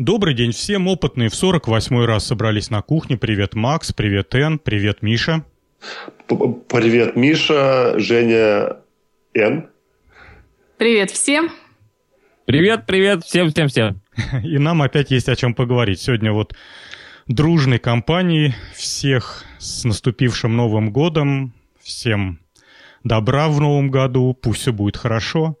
Добрый день всем, опытные в 48-й раз собрались на кухне. Привет, Макс, привет, Н, привет, Миша. Привет, Миша, Женя, Н. Привет всем. Привет, всем. И нам опять есть о чем поговорить. Сегодня вот дружной компанией, всех с наступившим Новым годом, всем добра в Новом году, пусть все будет хорошо.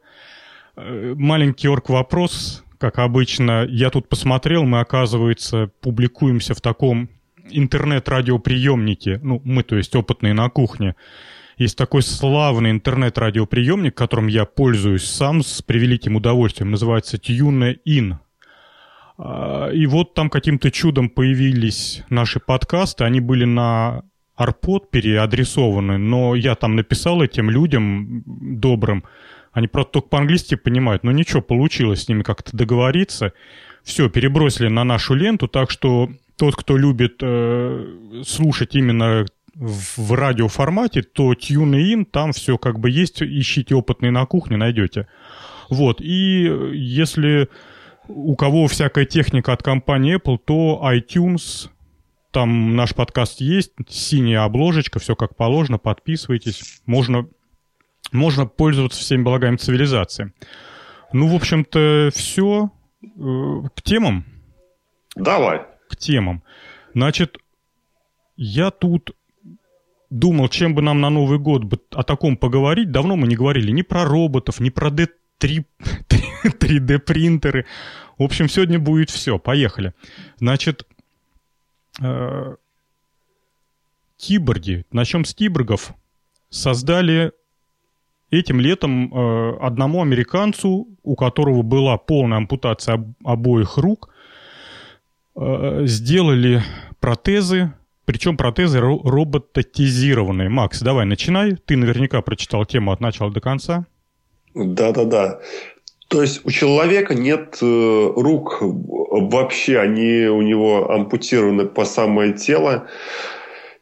Маленький орг-вопрос, как обычно. Я тут посмотрел, мы, оказывается, публикуемся в таком интернет-радиоприемнике. Ну, мы, то есть, опытные на кухне. Есть такой славный интернет-радиоприемник, которым я пользуюсь сам с превеликим удовольствием. Называется TuneIn. И вот там каким-то чудом появились наши подкасты. Они были на ARPod переадресованы, но я там написал этим людям добрым. Они, правда, только по-английски понимают, но ничего, получилось с ними как-то договориться. Все, перебросили на нашу ленту, так что тот, кто любит слушать именно в радиоформате, то TuneIn, там все как бы есть, ищите опытные на кухне, найдете. Вот, и если у кого всякая техника от компании Apple, то iTunes, там наш подкаст есть, синяя обложечка, все как положено, подписывайтесь, можно пользоваться всеми благами цивилизации. Ну, в общем-то, все. К темам? Давай. К темам. Значит, я тут думал, чем бы нам на Новый год о таком поговорить. Давно мы не говорили ни про роботов, ни про 3D-принтеры. В общем, сегодня будет все. Поехали. Значит, киборги. Начнем с киборгов. Создали... Этим летом одному американцу, у которого была полная ампутация обоих рук, сделали протезы, причем протезы роботизированные. Макс, давай начинай. Ты наверняка прочитал тему от начала до конца. Да. То есть у человека нет рук вообще, они у него ампутированы по самое тело.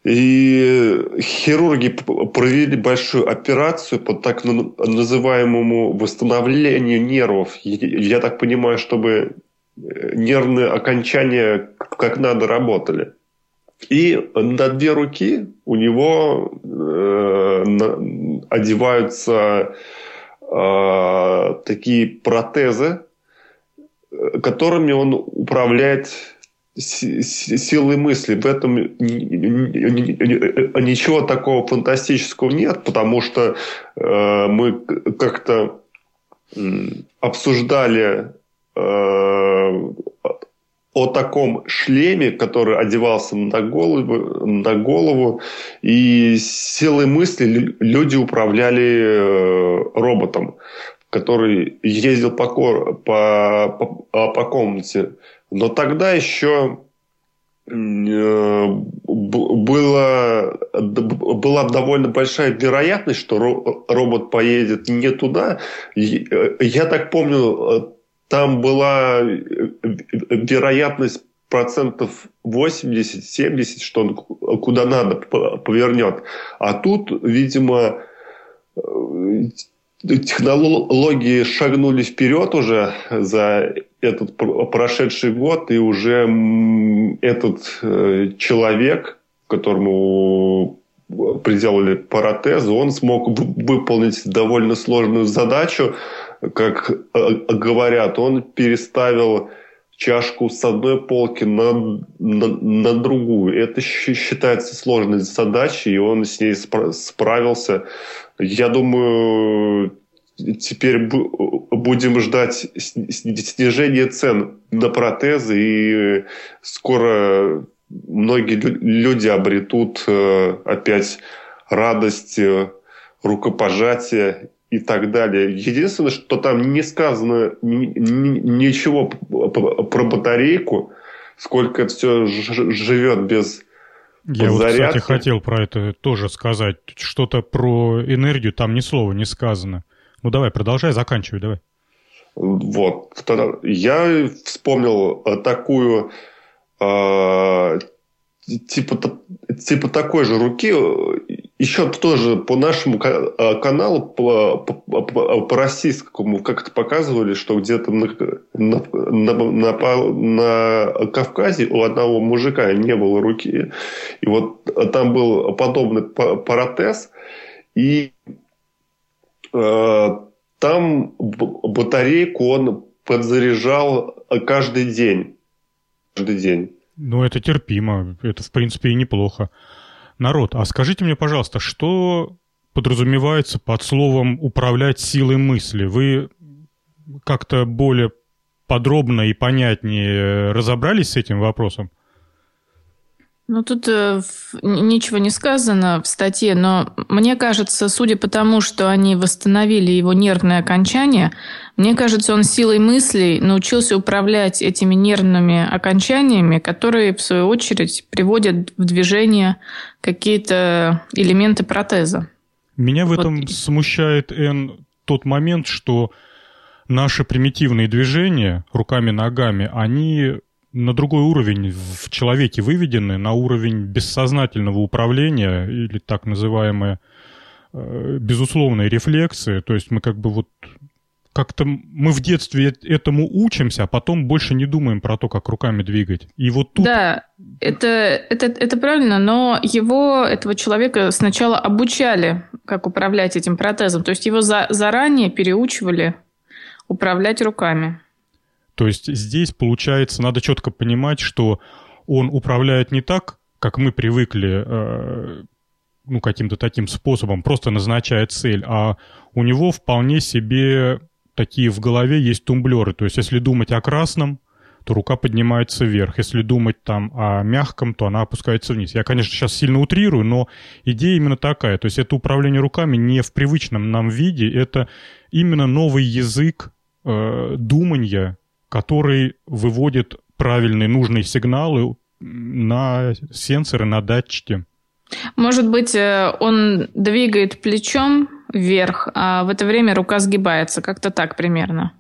И хирурги провели большую операцию по так называемому восстановлению нервов. Я так понимаю, чтобы нервные окончания как надо работали. И на две руки у него одеваются такие протезы, которыми он управляет силы мысли. В этом ничего такого фантастического нет, потому что мы как-то обсуждали о таком шлеме, который одевался на голову, и силой мысли люди управляли роботом, который ездил по комнате. Но тогда еще была довольно большая вероятность, что робот поедет не туда. Я так помню, там была вероятность 80-70%, что он куда надо повернет. А тут, видимо, технологии шагнули вперед уже за этот прошедший год, и уже этот человек, которому приделали протез, он смог выполнить довольно сложную задачу. Как говорят, он переставил чашку с одной полки на другую. Это считается сложной задачей, и он с ней справился. Я думаю, теперь будем ждать снижения цен на протезы, и скоро многие люди обретут опять радость, рукопожатие и так далее. Единственное, что там не сказано ничего про батарейку, сколько все живет без... Я вот, кстати, хотел про это тоже сказать. Что-то про энергию там ни слова не сказано. Ну, давай, продолжай, заканчивай, давай. Вот. Я вспомнил такую... Типа такой же руки еще тоже по нашему каналу, по российскому, как-то показывали, что где-то на Кавказе у одного мужика не было руки. И вот там был подобный протез. И там батарейку он подзаряжал каждый день. Ну, это терпимо. Это, в принципе, и неплохо. Народ, а скажите мне, пожалуйста, что подразумевается под словом «управлять силой мысли»? Вы как-то более подробно и понятнее разобрались с этим вопросом? Ну, тут ничего не сказано в статье, но мне кажется, судя по тому, что они восстановили его нервное окончание, мне кажется, он силой мыслей научился управлять этими нервными окончаниями, которые, в свою очередь, приводят в движение какие-то элементы протеза. Меня в этом смущает, Энн, тот момент, что наши примитивные движения руками-ногами, они на другой уровень в человеке выведены, на уровень бессознательного управления или так называемые безусловные рефлексы. То есть мы как бы вот как-то мы в детстве этому учимся, а потом больше не думаем про то, как руками двигать. И вот тут... Да, это правильно, но этого человека сначала обучали, как управлять этим протезом. То есть его заранее переучивали управлять руками. То есть здесь, получается, надо четко понимать, что он управляет не так, как мы привыкли, ну, каким-то таким способом, просто назначая цель, а у него вполне себе такие в голове есть тумблеры. То есть если думать о красном, то рука поднимается вверх. Если думать там о мягком, то она опускается вниз. Я, конечно, сейчас сильно утрирую, но идея именно такая. То есть это управление руками не в привычном нам виде, это именно новый язык думанья, который выводит правильные, нужные сигналы на сенсоры, на датчики. Может быть, он двигает плечом вверх, а в это время рука сгибается. Как-то так примерно.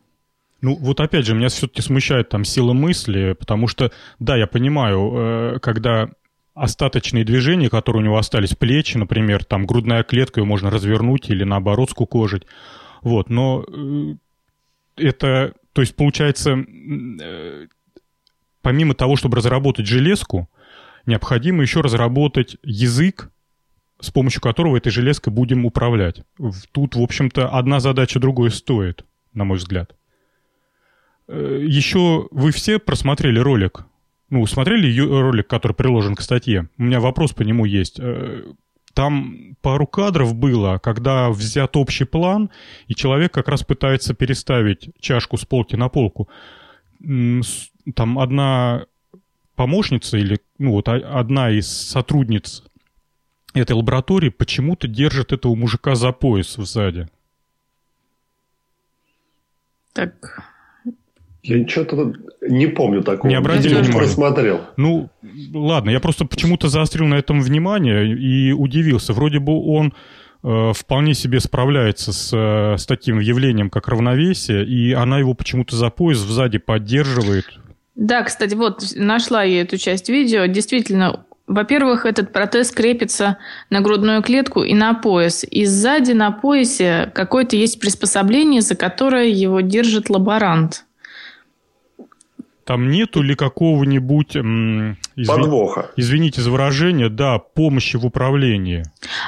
Ну, вот опять же, меня все-таки смущает там сила мысли, потому что, да, я понимаю, когда остаточные движения, которые у него остались, плечи, например, там грудная клетка, ее можно развернуть или, наоборот, скукожить. Вот, но это... То есть, получается, помимо того, чтобы разработать железку, необходимо еще разработать язык, с помощью которого этой железкой будем управлять. Тут, в общем-то, одна задача другой стоит, на мой взгляд. Еще вы все просмотрели ролик. Ну, смотрели ролик, который приложен к статье? У меня вопрос по нему есть. Там пару кадров было, когда взят общий план, и человек как раз пытается переставить чашку с полки на полку. Там одна помощница или ну вот одна из сотрудниц этой лаборатории почему-то держит этого мужика за пояс сзади. Так... Я что-то не помню такого. Не обратили внимания. Я просмотрел. Ну, ладно, я просто почему-то заострил на этом внимание и удивился. Вроде бы он вполне себе справляется с таким явлением, как равновесие, и она его почему-то за пояс сзади поддерживает. Да, кстати, вот нашла я эту часть видео. Действительно, во-первых, этот протез крепится на грудную клетку и на пояс. И сзади на поясе какое-то есть приспособление, за которое его держит лаборант. Там нету ли какого-нибудь подвоха? Извините за выражение, да, помощи в управлении.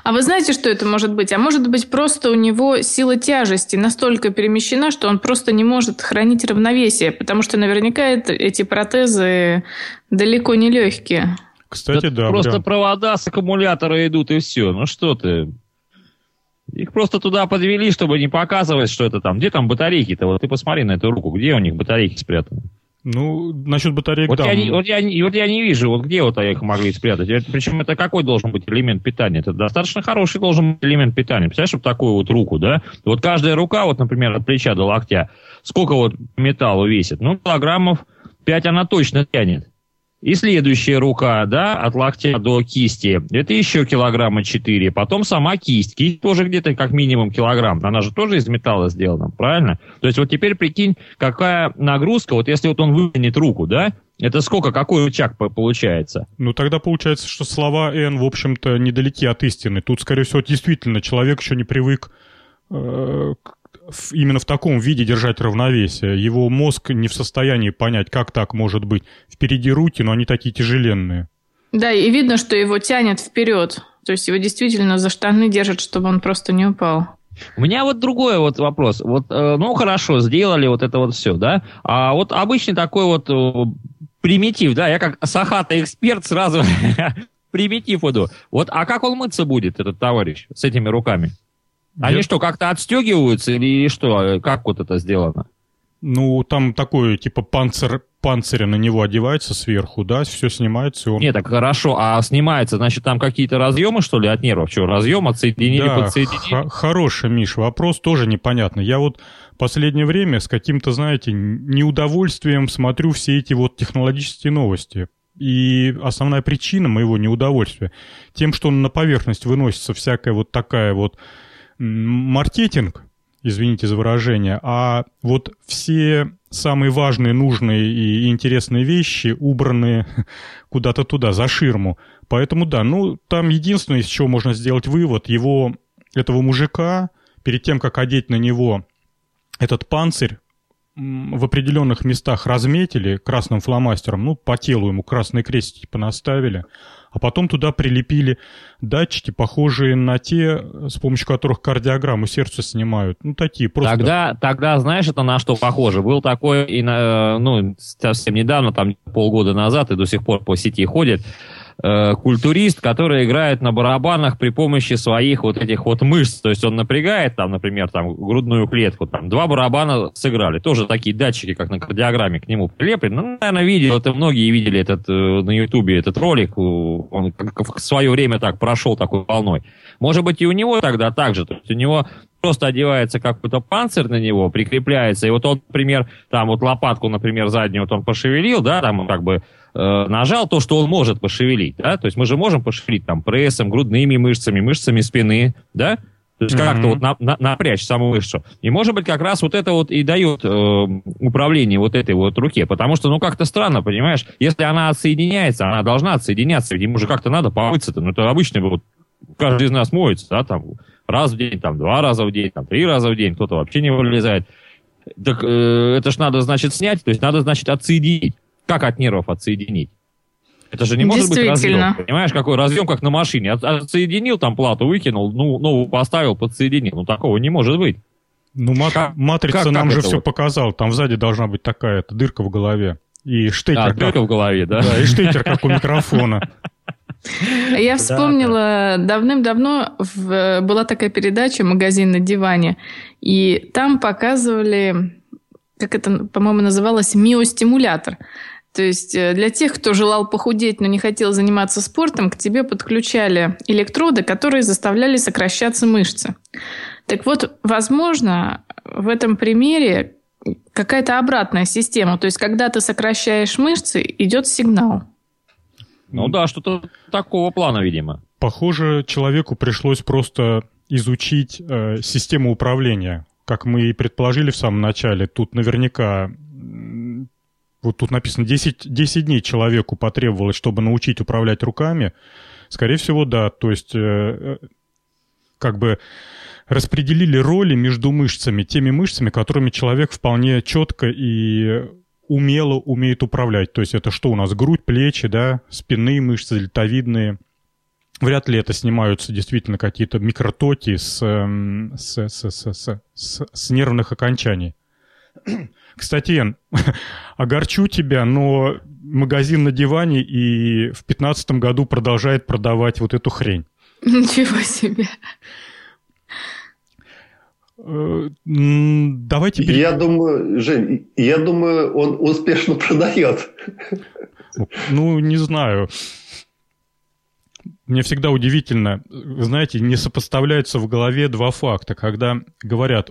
А вы знаете, что это может быть? А может быть, просто у него сила тяжести настолько перемещена, что он просто не может хранить равновесие, потому что наверняка эти протезы далеко не легкие. Кстати, да. Просто провода с аккумулятора идут, и все. Ну что ты? Их просто туда подвели, чтобы не показывать, что это там. Где там батарейки-то? Вот ты посмотри на эту руку, где у них батарейки спрятаны? Ну, насчет батареек, вот да. Я не вижу, вот где вот их могли спрятать. Причем это какой должен быть элемент питания? Это достаточно хороший должен быть элемент питания. Представляешь, вот такую вот руку, да? Вот каждая рука, вот, например, от плеча до локтя, сколько вот металла весит? Ну, килограммов 5 она точно тянет. И следующая рука, да, от локтя до кисти, это еще 4 килограмма. Потом сама кисть. Кисть тоже где-то как минимум 1 килограмм. Она же тоже из металла сделана, правильно? То есть вот теперь прикинь, какая нагрузка, вот если вот он вытянет руку, да, это сколько, какой рычаг получается? Ну, тогда получается, что слова Н, в общем-то, недалеки от истины. Тут, скорее всего, действительно, человек еще не привык именно в таком виде держать равновесие. Его мозг не в состоянии понять, как так может быть. Впереди руки, но они такие тяжеленные. Да, и видно, что его тянет вперед. То есть его действительно за штаны держат, чтобы он просто не упал. У меня вот другой вот вопрос. Вот, ну, хорошо, сделали вот это вот все, да? А вот обычный такой вот примитив, да? Я как сахатый эксперт сразу примитив иду. Вот, а как он мыться будет, этот товарищ, с этими руками? Они что, как-то отстегиваются или что? Как вот это сделано? Ну, там такой, типа, панцирь на него одевается сверху, да, все снимается. И он... Нет, так хорошо, а снимается, значит, там какие-то разъемы, что ли, от нервов? Что, разъем отсоединили, да, подсоединили? Хороший, Миш, вопрос тоже непонятный. Я вот в последнее время с каким-то, знаете, неудовольствием смотрю все эти вот технологические новости. И основная причина моего неудовольствия тем, что на поверхность выносится всякая вот такая вот маркетинг, извините за выражение, а вот все самые важные, нужные и интересные вещи убраны куда-то туда, за ширму. Поэтому да, ну там единственное, из чего можно сделать вывод, его, этого мужика, перед тем, как одеть на него этот панцирь, в определенных местах разметили красным фломастером, ну, по телу ему красные крестики понаставили, а потом туда прилепили датчики, похожие на те, с помощью которых кардиограмму сердца снимают. Ну, такие просто... Тогда знаешь, это на что похоже? Был такой, ну, совсем недавно, там, полгода назад, и до сих пор по сети ходит, культурист, который играет на барабанах при помощи своих вот этих вот мышц. То есть он напрягает, там, например, там, грудную клетку. Там, 2 барабана сыграли. Тоже такие датчики, как на кардиограмме, к нему прилеплены. Ну, наверное, видели. Это многие видели этот, на Ютубе этот ролик. Он в свое время так прошел такой волной. Может быть, и у него тогда так же. То есть у него... Просто одевается какой-то панцирь на него, прикрепляется, и вот он, например, там вот лопатку, например, заднюю вот он пошевелил, да, там он как бы нажал то, что он может пошевелить, да, то есть мы же можем пошевелить там прессом, грудными мышцами, мышцами спины, да, то есть как-то вот напрячь саму мышцу. И, может быть, как раз вот это вот и дает управление вот этой вот руке, потому что, ну, как-то странно, понимаешь, если она отсоединяется, она должна отсоединяться, ему же как-то надо помыться-то, ну, это обычно вот каждый из нас моется, да, там, раз в день, там, 2 раза в день, там, 3 раза в день, кто-то вообще не вылезает. Так это ж надо, значит, снять, то есть надо, значит, отсоединить. Как от нервов отсоединить? Это же не может быть разъем, понимаешь, какой разъем, как на машине. Отсоединил, там, плату выкинул, ну, новую поставил, подсоединил. Ну, такого не может быть. Ну, матрица нам же все вот показала. Там сзади должна быть такая дырка в голове. И штекер. Да, дырка в голове, да. Да, и штекер, как у микрофона. Я вспомнила, давным-давно была такая передача «Магазин на диване», и там показывали, как это, по-моему, называлось, миостимулятор. То есть для тех, кто желал похудеть, но не хотел заниматься спортом, к тебе подключали электроды, которые заставляли сокращаться мышцы. Так вот, возможно, в этом примере какая-то обратная система. То есть когда ты сокращаешь мышцы, идет сигнал. Ну да, что-то такого плана, видимо. Похоже, человеку пришлось просто изучить систему управления. Как мы и предположили в самом начале, тут наверняка... Вот тут написано, 10 дней человеку потребовалось, чтобы научить управлять руками. Скорее всего, да. То есть, как бы распределили роли между мышцами, теми мышцами, которыми человек вполне четко и... умело умеет управлять. То есть это что у нас? Грудь, плечи, да, спинные мышцы, дельтовидные. Вряд ли это снимаются действительно какие-то микротоки с нервных окончаний. Кстати, Эн, огорчу тебя, но магазин на диване и в 2015 году продолжает продавать вот эту хрень. Ничего себе. Давайте я думаю, Жень, он успешно продает. Ну, не знаю. Мне всегда удивительно, знаете, не сопоставляются в голове 2 факта. Когда говорят,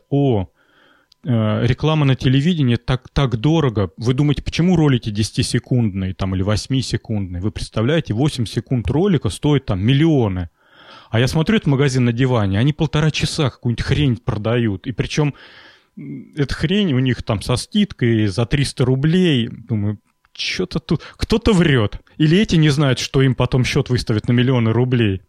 реклама на телевидении так дорого. Вы думаете, почему ролики 10-секундные там, или 8-секундные? Вы представляете, 8 секунд ролика стоит там миллионы. А я смотрю этот магазин на диване, они 1,5 часа какую-нибудь хрень продают. И причем эта хрень у них там со скидкой за 300 рублей. Думаю, что-то тут... Кто-то врет. Или эти не знают, что им потом счет выставят на миллионы рублей.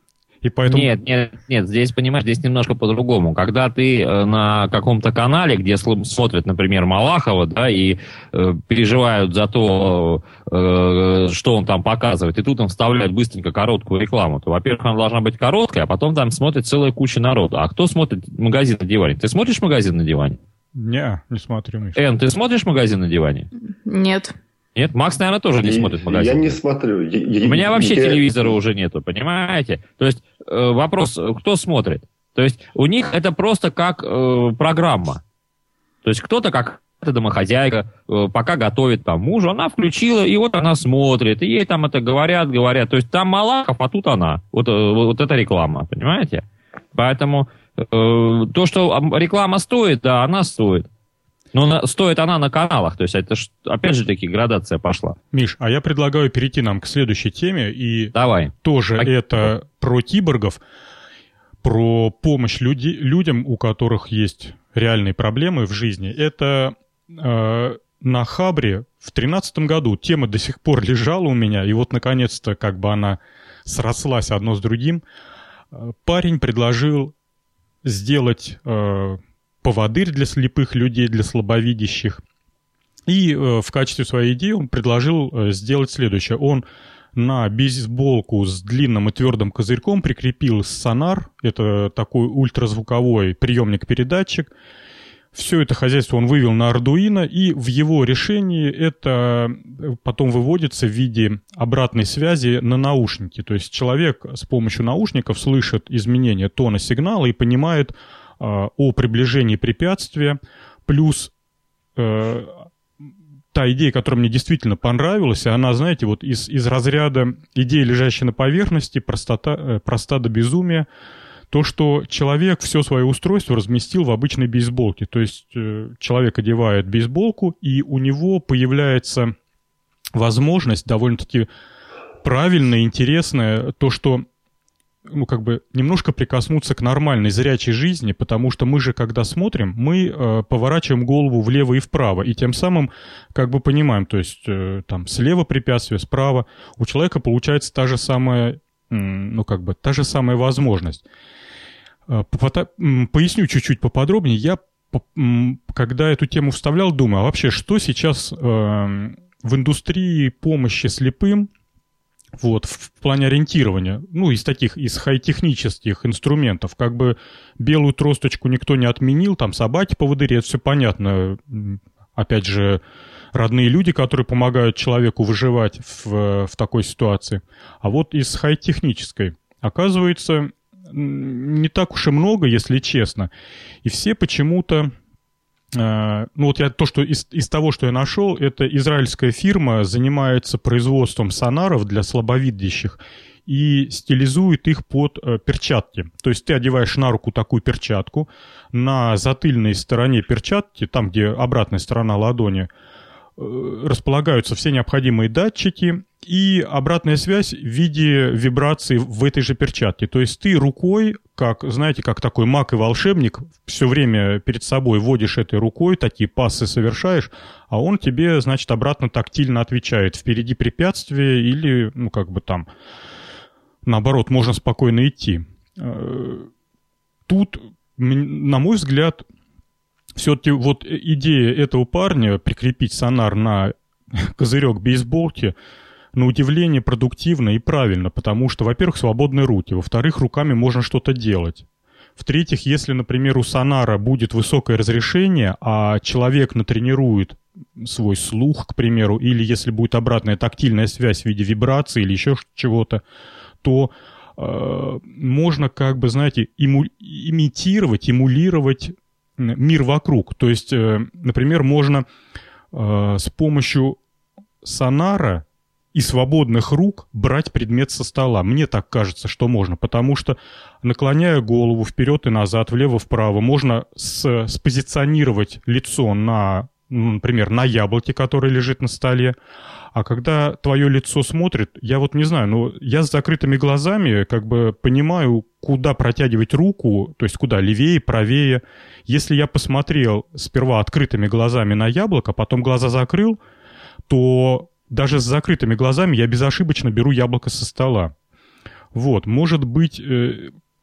И поэтому... Нет, здесь, понимаешь, здесь немножко по-другому. Когда ты на каком-то канале, где смотрят, например, Малахова, да, и переживают за то, что он там показывает, и тут он вставляет быстренько короткую рекламу, то, во-первых, она должна быть короткая, а потом там смотрит целая куча народа. А кто смотрит магазин на диване? Ты смотришь магазин на диване? Не смотрю. Эн, ты смотришь магазин на диване? Нет. Нет, Макс, наверное, тоже не смотрит магазин. Я не смотрю. У меня вообще телевизора уже нету, понимаете? То есть вопрос, кто смотрит? То есть у них это просто как программа. То есть кто-то как домохозяйка, пока готовит там мужу, она включила, и вот она смотрит, и ей там это говорят. То есть там Малахов, а тут она. Вот эта реклама, понимаете? Поэтому то, что реклама стоит, да, она стоит. Но стоит она на каналах, то есть это опять же таки градация пошла. Миш, а я предлагаю перейти нам к следующей теме. И давай. Тоже это про киборгов, про помощь людям, у которых есть реальные проблемы в жизни. Это на Хабре в 2013 году тема до сих пор лежала у меня, и вот наконец-то как бы она срослась одно с другим. Парень предложил сделать... поводырь для слепых людей, для слабовидящих. И в качестве своей идеи он предложил сделать следующее. Он на бейсболку с длинным и твердым козырьком прикрепил сонар. Это такой ультразвуковой приемник-передатчик. Все это хозяйство он вывел на Arduino, и в его решении это потом выводится в виде обратной связи на наушники. То есть человек с помощью наушников слышит изменения тона сигнала и понимает о приближении препятствия, плюс та идея, которая мне действительно понравилась, она, знаете, вот из разряда идеи, лежащей на поверхности, проста до безумия, то, что человек все свое устройство разместил в обычной бейсболке. То есть человек одевает бейсболку, и у него появляется возможность довольно-таки правильная, интересная, то, что немножко прикоснуться к нормальной зрячей жизни, потому что мы же, когда смотрим, мы поворачиваем голову влево и вправо, и тем самым понимаем, то есть там слева препятствие, справа, у человека получается та же самая, та же самая возможность. Поясню чуть-чуть поподробнее. Я, когда эту тему вставлял, думаю, а вообще, что сейчас в индустрии помощи слепым, вот, в плане ориентирования, из хай-технических инструментов, белую тросточку никто не отменил, там собаки-поводыри, это все понятно. Опять же, родные люди, которые помогают человеку выживать в такой ситуации. А вот из хай-технической, оказывается, не так уж и много, если честно. И все почему-то... из того, что я нашел, это израильская фирма занимается производством сонаров для слабовидящих и стилизует их под перчатки. То есть ты одеваешь на руку такую перчатку, на затыльной стороне перчатки, там, где обратная сторона ладони, располагаются все необходимые датчики и обратная связь в виде вибраций в этой же перчатке. То есть ты рукой, как такой маг и волшебник, все время перед собой водишь этой рукой, такие пассы совершаешь, а он тебе, значит, обратно тактильно отвечает. Впереди препятствие или, наоборот, можно спокойно идти. Тут, на мой взгляд... Все-таки вот идея этого парня прикрепить сонар на козырек бейсболки, на удивление, продуктивно и правильно, потому что, во-первых, свободные руки, во-вторых, руками можно что-то делать. В-третьих, если, например, у сонара будет высокое разрешение, а человек натренирует свой слух, к примеру, или если будет обратная тактильная связь в виде вибрации или еще чего-то, то... можно, имитировать мир вокруг. То есть, например, можно с помощью сонара и свободных рук брать предмет со стола. Мне так кажется, что можно, потому что, наклоняя голову вперед и назад, влево-вправо, можно спозиционировать лицо на, например, на яблоке, которое лежит на столе. А когда твое лицо смотрит, я вот не знаю, но я с закрытыми глазами как бы понимаю, куда протягивать руку, то есть куда, левее, правее. Если я посмотрел сперва открытыми глазами на яблоко, потом глаза закрыл, то даже с закрытыми глазами я безошибочно беру яблоко со стола. Вот, может быть,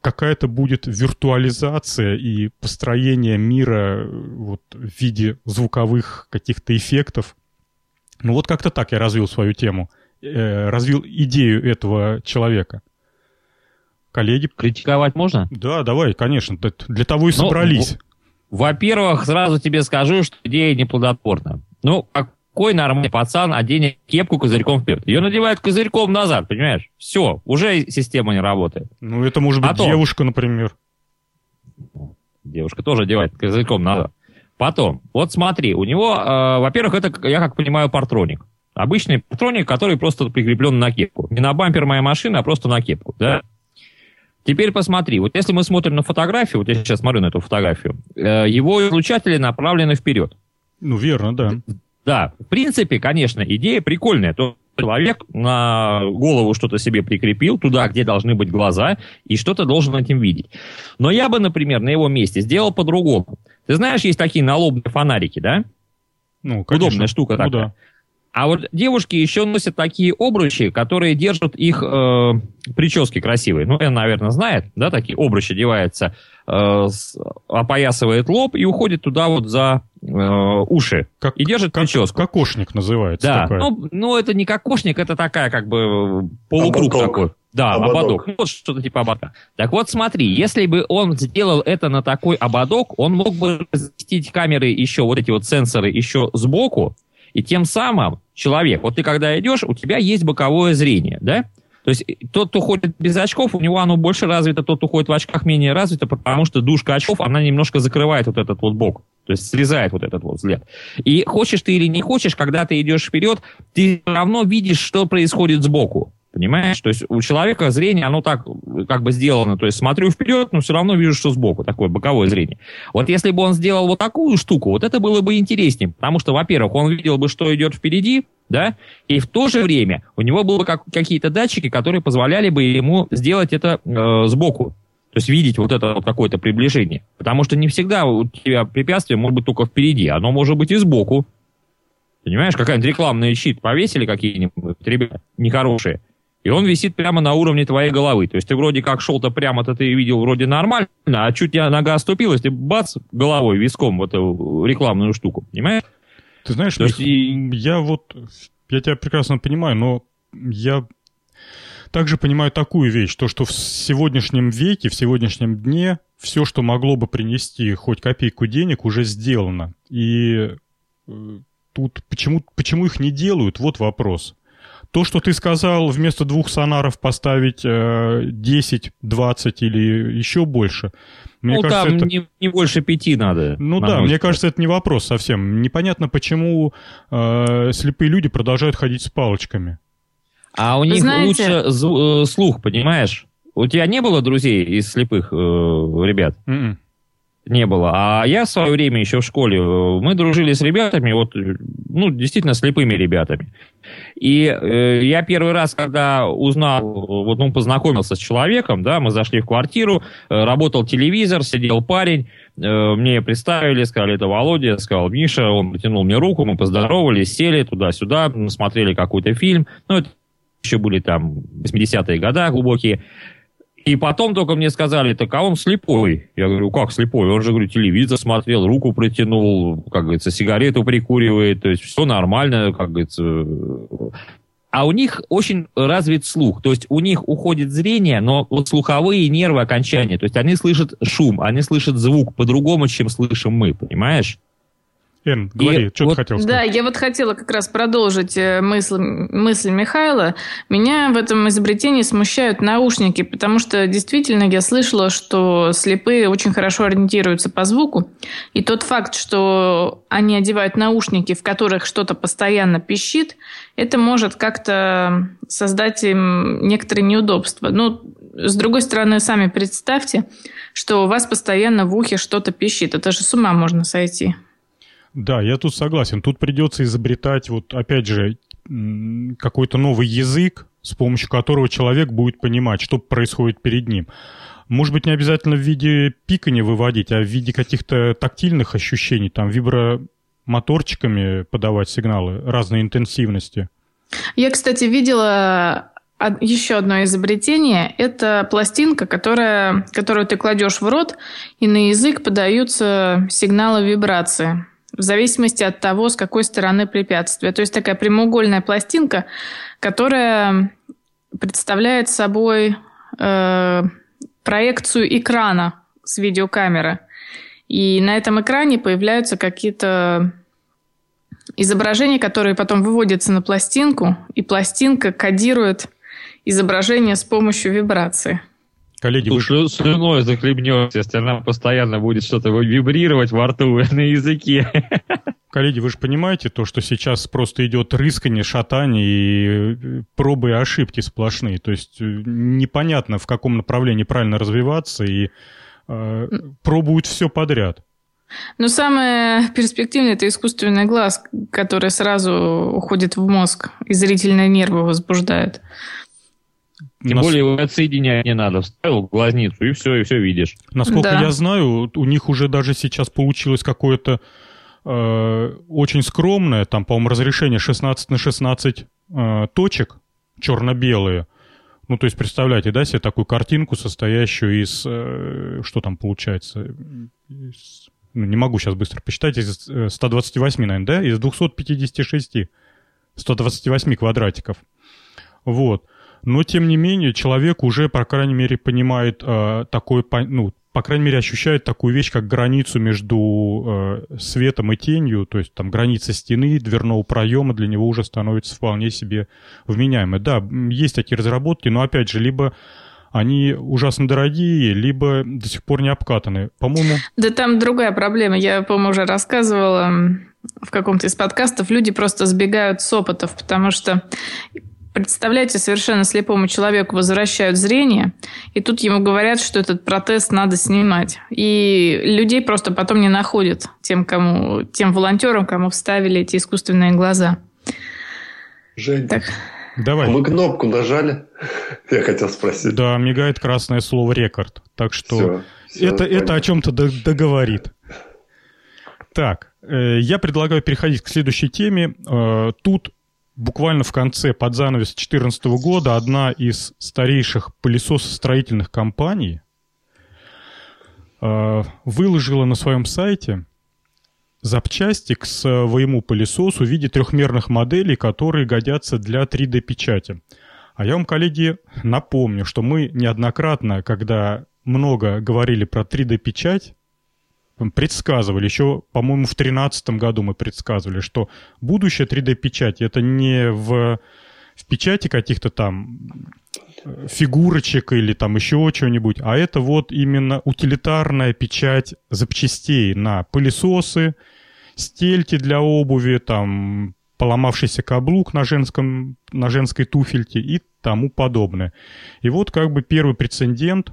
какая-то будет виртуализация и построение мира вот, в виде звуковых каких-то эффектов. Ну вот как-то так я развил свою тему, развил идею этого человека. Коллеги... Критиковать можно? Да, давай, конечно. Для того и собрались. Ну, во-первых, сразу тебе скажу, что идея неплодотворна. Ну, какой нормальный пацан оденет кепку козырьком вперед? Ее надевают козырьком назад, понимаешь? Все, уже система не работает. Ну, это может быть девушка, например. Девушка тоже одевает козырьком назад. Потом, вот смотри, у него, во-первых, это, я как понимаю, портроник. Обычный портроник, который просто прикреплен на кепку. Не на бампер моей машины, а просто на кепку, да? Теперь посмотри, вот если мы смотрим на фотографию, вот я сейчас смотрю на эту фотографию, его излучатели направлены вперед. Ну, верно, да. Да, в принципе, конечно, идея прикольная. То человек на голову что-то себе прикрепил, туда, где должны быть глаза, и что-то должен этим видеть. Но я бы, например, на его месте сделал по-другому. Ты знаешь, есть такие налобные фонарики, да? Ну, конечно. Удобная штука такая. Ну, да. А вот девушки еще носят такие обручи, которые держат их прически красивые. Ну, Энн, наверное, знает, да, такие обручи одеваются, опоясывает лоб и уходит туда вот за уши. И держит прическу. Кокошник называется. Да, такая. Ну, это не кокошник, это такая как бы полукруг такой. Да, ободок. Ну, вот что-то типа ободка. Так вот, смотри, если бы он сделал это на такой ободок, он мог бы разместить камеры еще, вот эти вот сенсоры еще сбоку, и тем самым человек, вот ты когда идешь, у тебя есть боковое зрение, да? То есть тот, кто ходит без очков, у него оно больше развито, тот, кто ходит в очках, менее развито, потому что дужка очков, она немножко закрывает вот этот вот бок, то есть срезает вот этот вот взгляд. И хочешь ты или не хочешь, когда ты идешь вперед, ты все равно видишь, что происходит сбоку, понимаешь? То есть у человека зрение, оно так как бы сделано, то есть смотрю вперед, но все равно вижу, что сбоку, такое боковое зрение. Вот если бы он сделал вот такую штуку, вот это было бы интереснее, потому что, во-первых, он видел бы, что идет впереди, да, и в то же время у него были бы какие-то датчики, которые позволяли бы ему сделать это сбоку, то есть видеть вот это вот какое-то приближение, потому что не всегда у тебя препятствие может быть только впереди, оно может быть и сбоку, понимаешь, какая-нибудь рекламный щит повесили какие-нибудь, ребята, нехорошие, и он висит прямо на уровне твоей головы, то есть ты вроде как шел-то прямо-то ты видел вроде нормально, а чуть тебя нога оступилась, ты бац, головой, виском в эту рекламную штуку, понимаешь? Ты знаешь, Мих, я тебя прекрасно понимаю, но я также понимаю такую вещь, то, что в сегодняшнем веке, в сегодняшнем дне все, что могло бы принести хоть копейку денег, уже сделано. И тут почему их не делают, вот вопрос. То, что ты сказал, вместо 2 сонаров поставить 10, 20 или еще больше. Мне кажется, там это... не больше 5 надо. Ну да, мне кажется, это не вопрос совсем. Непонятно, почему слепые люди продолжают ходить с палочками. А у них лучше слух, понимаешь? У тебя не было друзей из слепых ребят? Mm-mm. Не было. А я в свое время еще в школе, мы дружили с ребятами, вот, ну, действительно, слепыми ребятами. И я первый раз, когда узнал, вот, ну, познакомился с человеком, да, мы зашли в квартиру, работал телевизор, сидел парень, мне представили, сказали, это Володя, сказал Миша, он протянул мне руку, мы поздоровались, сели туда-сюда, смотрели какой-то фильм, ну, это еще были там 80-е годы глубокие. И потом только мне сказали, так а он слепой. Я говорю, как слепой? Он же, говорю, телевизор смотрел, руку протянул, как говорится, сигарету прикуривает, то есть все нормально, как говорится. А у них очень развит слух, то есть у них уходит зрение, но вот слуховые нервы окончания, то есть они слышат шум, они слышат звук по-другому, чем слышим мы, понимаешь? Эн, говори, что вот, ты хотел сказать? Да, я вот хотела как раз продолжить мысль Михаила. Меня в этом изобретении смущают наушники, потому что действительно я слышала, что слепые очень хорошо ориентируются по звуку. И тот факт, что они одевают наушники, в которых что-то постоянно пищит, это может как-то создать им некоторые неудобства. Ну, с другой стороны, сами представьте, что у вас постоянно в ухе что-то пищит. Это же с ума можно сойти. Да, я тут согласен. Тут придется изобретать, вот опять же, какой-то новый язык, с помощью которого человек будет понимать, что происходит перед ним. Может быть, не обязательно в виде пикания выводить, а в виде каких-то тактильных ощущений, там вибромоторчиками подавать сигналы разной интенсивности. Я, кстати, видела... Еще одно изобретение – это пластинка, которую ты кладешь в рот, и на язык подаются сигналы вибрации, в зависимости от того, с какой стороны препятствия. То есть такая прямоугольная пластинка, которая представляет собой проекцию экрана с видеокамеры. И на этом экране появляются какие-то... изображения, которые потом выводятся на пластинку, и пластинка кодирует... изображение с помощью вибрации. Коллеги, вы слюной захлебнетесь, если она постоянно будет что-то вибрировать во рту на языке. Коллеги, вы же понимаете то, что сейчас просто идет рыскание, шатание и пробы и ошибки сплошные. То есть непонятно, в каком направлении правильно развиваться, и пробуют все подряд. Но самое перспективное – это искусственный глаз, который сразу уходит в мозг и зрительные нервы возбуждает. Тем более его отсоединять не надо. Вставил глазницу, и все видишь. Насколько я знаю, у них уже даже сейчас получилось какое-то очень скромное, там, по-моему, разрешение 16x16 точек черно-белые. Ну, то есть, представляете, да, себе такую картинку, состоящую из... что там получается? Из, ну, не могу сейчас быстро посчитать. Из 128, наверное, да? Из 256. 128 квадратиков. Вот. Но, тем не менее, человек уже, по крайней мере, понимает такой, ну, по крайней мере, ощущает такую вещь, как границу между светом и тенью, то есть там граница стены, дверного проема для него уже становится вполне себе вменяемой. Да, есть такие разработки, но, опять же, либо они ужасно дорогие, либо до сих пор не обкатаны. По-моему... Да там другая проблема. Я, по-моему, уже рассказывала в каком-то из подкастов. Люди просто сбегают с опытов, потому что... Представляете, совершенно слепому человеку возвращают зрение, и тут ему говорят, что этот протез надо снимать. И людей просто потом не находят тем волонтерам, кому вставили эти искусственные глаза. Жень, так. Давай. Мы кнопку нажали, я хотел спросить. Да, мигает красное слово «рекорд». Так что все, это о чем-то договорит. Так, я предлагаю переходить к следующей теме. Тут буквально в конце, под занавес 2014 года, одна из старейших пылесосостроительных компаний выложила на своем сайте запчасти к своему пылесосу в виде трехмерных моделей, которые годятся для 3D-печати. А я вам, коллеги, напомню, что мы неоднократно, когда много говорили про 3D-печать, предсказывали, еще, по-моему, в 2013 году мы предсказывали, что будущее 3D-печати — это не в печати каких-то там фигурочек или там еще чего-нибудь, а это вот именно утилитарная печать запчастей на пылесосы, стельки для обуви, там поломавшийся каблук на женской туфельке и тому подобное. И вот как бы первый прецедент.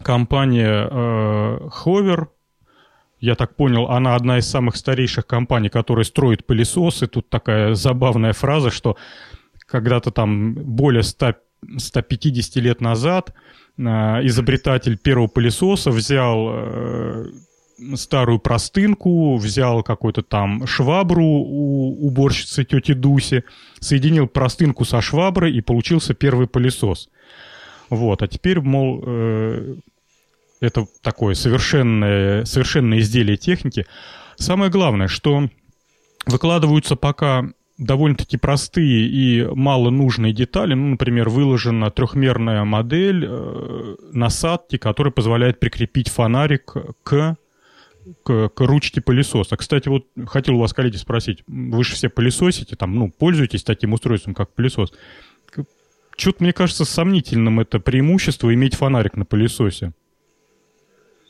Компания Hoover, я так понял, она одна из самых старейших компаний, которая строит пылесосы. Тут такая забавная фраза, что когда-то там более 150 лет назад изобретатель первого пылесоса взял старую простынку, взял какую-то там швабру у уборщицы тети Дуси, соединил простынку со шваброй, и получился первый пылесос. Вот, а теперь, мол... Это такое совершенное изделие техники. Самое главное, что выкладываются пока довольно-таки простые и малонужные детали. Ну, например, выложена трехмерная модель насадки, которая позволяет прикрепить фонарик к к ручке пылесоса. Кстати, вот хотел у вас, коллеги, спросить. Вы же все пылесосите, там, ну, пользуетесь таким устройством, как пылесос. Что-то, мне кажется, сомнительным это преимущество иметь фонарик на пылесосе.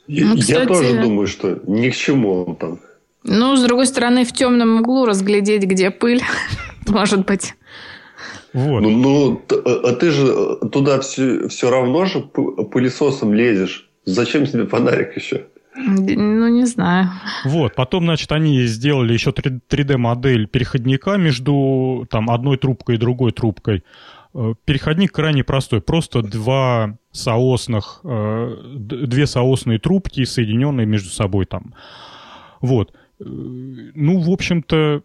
Ну, кстати, я тоже думаю, что ни к чему он там. Ну, с другой стороны, в темном углу разглядеть, где пыль, может быть. Вот. Ну, а ты же туда все равно же пылесосом лезешь. Зачем тебе фонарик еще? Ну, не знаю. Вот, потом, значит, они сделали еще 3D-модель переходника между там, одной трубкой и другой трубкой. Переходник крайне простой. Просто две соосные трубки, соединенные между собой там. Вот. Ну, в общем-то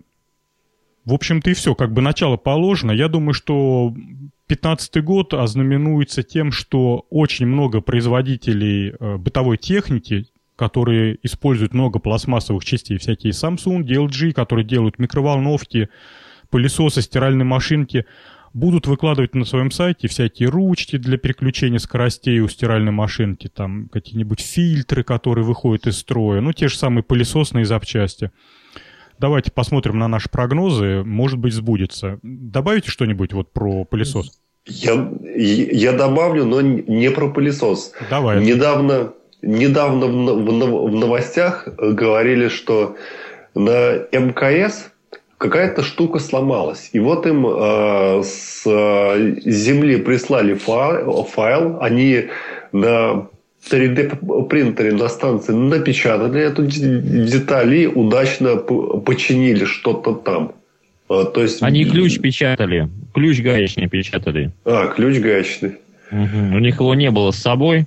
и все. Как бы начало положено. Я думаю, что 2015 год ознаменуется тем, что очень много производителей бытовой техники, которые используют много пластмассовых частей, всякие Samsung, LG, которые делают микроволновки, пылесосы, стиральные машинки, будут выкладывать на своем сайте всякие ручки для переключения скоростей у стиральной машинки, там какие-нибудь фильтры, которые выходят из строя, ну, те же самые пылесосные запчасти. Давайте посмотрим на наши прогнозы, может быть, сбудется. Добавите что-нибудь вот про пылесос? Я добавлю, но не про пылесос. Давай. Недавно в новостях говорили, что на МКС какая-то штука сломалась. И вот им с земли прислали файл. Они на 3D-принтере на станции напечатали эту деталь и удачно починили что-то там. То есть... Они ключ печатали. Ключ гаечный печатали. А, ключ гаечный. Угу. У них его не было с собой.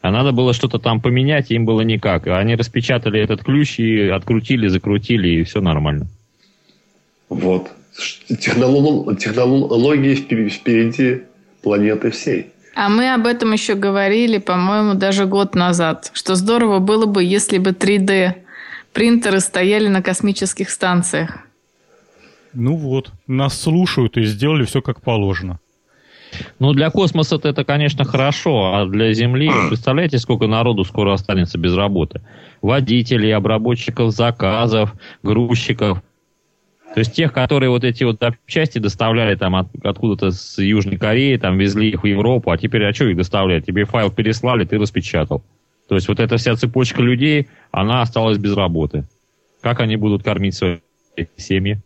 А надо было что-то там поменять, им было никак. Они распечатали этот ключ и открутили, закрутили, и все нормально. Вот. Технологии впереди планеты всей. А мы об этом еще говорили, по-моему, даже год назад, что здорово было бы, если бы 3D-принтеры стояли на космических станциях. Ну вот, нас слушают и сделали все как положено. Ну, для космоса-то это, конечно, хорошо, а для Земли, представляете, сколько народу скоро останется без работы? Водителей, обработчиков заказов, грузчиков. То есть тех, которые вот эти вот запчасти доставляли там откуда-то с Южной Кореи, там везли их в Европу, а теперь, а что их доставлять? Тебе файл переслали, ты распечатал. То есть вот эта вся цепочка людей, она осталась без работы. Как они будут кормить свои семьи?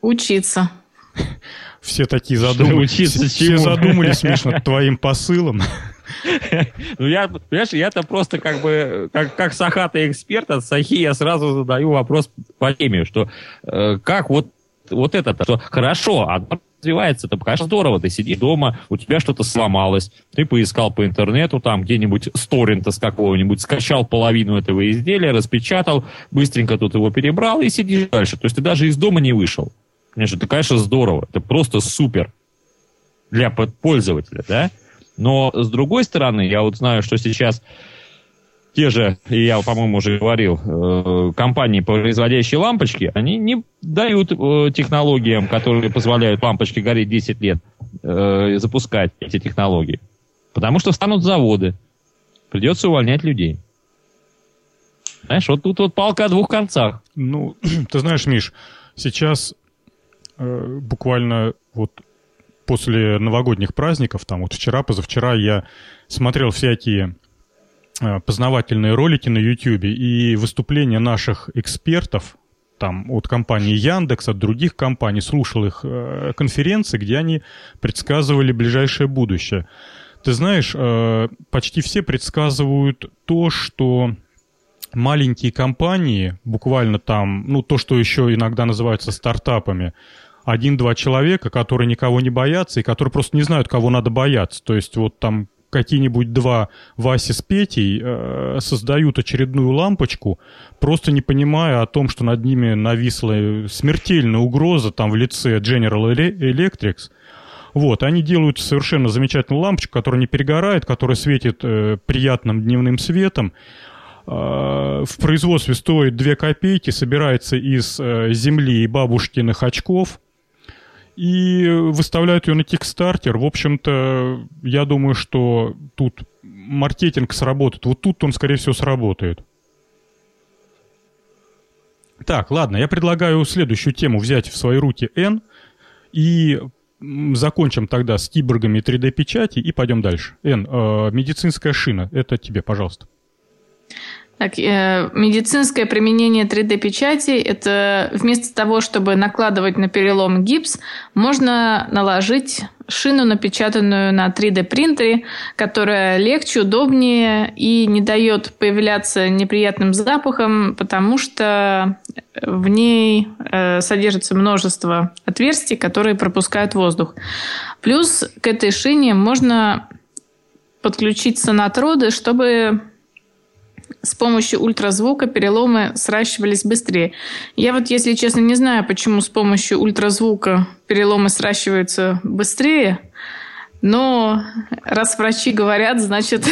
Учиться. Все такие задумались. Все задумались, Миш, над твоим посылом. Ну, я, понимаешь, я-то просто как бы, как сахатый эксперт от Сахи, я сразу задаю вопрос по теме, что как вот это-то, что хорошо, одно развивается, это конечно здорово, ты сидишь дома, у тебя что-то сломалось, ты поискал по интернету, там где-нибудь с торрента с какого-нибудь, скачал половину этого изделия, распечатал, быстренько тут его перебрал и сидишь дальше, то есть ты даже из дома не вышел. Это, конечно, здорово, это просто супер для пользователя, да? Но, с другой стороны, я вот знаю, что сейчас те же, и я, по-моему, уже говорил, компании, производящие лампочки, они не дают технологиям, которые позволяют лампочке гореть 10 лет, запускать эти технологии. Потому что встанут заводы. Придется увольнять людей. Знаешь, вот тут вот палка о двух концах. Ну, ты знаешь, Миш, сейчас буквально вот... после новогодних праздников, там вот вчера, позавчера я смотрел всякие познавательные ролики на YouTube и выступления наших экспертов, там от компании Яндекс, от других компаний, слушал их конференции, где они предсказывали ближайшее будущее. Ты знаешь, почти все предсказывают то, что маленькие компании, буквально там, ну то, что еще иногда называются стартапами, 1-2 человека, которые никого не боятся и которые просто не знают, кого надо бояться. То есть вот там какие-нибудь два Васи с Петей создают очередную лампочку, просто не понимая о том, что над ними нависла смертельная угроза там в лице General Electric. Вот, они делают совершенно замечательную лампочку, которая не перегорает, которая светит приятным дневным светом. В производстве стоит 2 копейки, собирается из земли и бабушкиных очков. и выставляют ее на Kickstarter. В общем-то, я думаю, что тут маркетинг сработает. Вот тут он, скорее всего, сработает. Так, ладно, я предлагаю следующую тему взять в свои руки N и закончим тогда с киборгами 3D-печати и пойдем дальше. Эн, медицинская шина, это тебе, пожалуйста. Так, медицинское применение 3D-печати – это вместо того, чтобы накладывать на перелом гипс, можно наложить шину, напечатанную на 3D-принтере, которая легче, удобнее и не дает появляться неприятным запахом, потому что в ней содержится множество отверстий, которые пропускают воздух. Плюс к этой шине можно подключить сонатроды, чтобы с помощью ультразвука переломы сращивались быстрее. Я вот, если честно, не знаю, почему с помощью ультразвука переломы сращиваются быстрее, но раз врачи говорят, значит,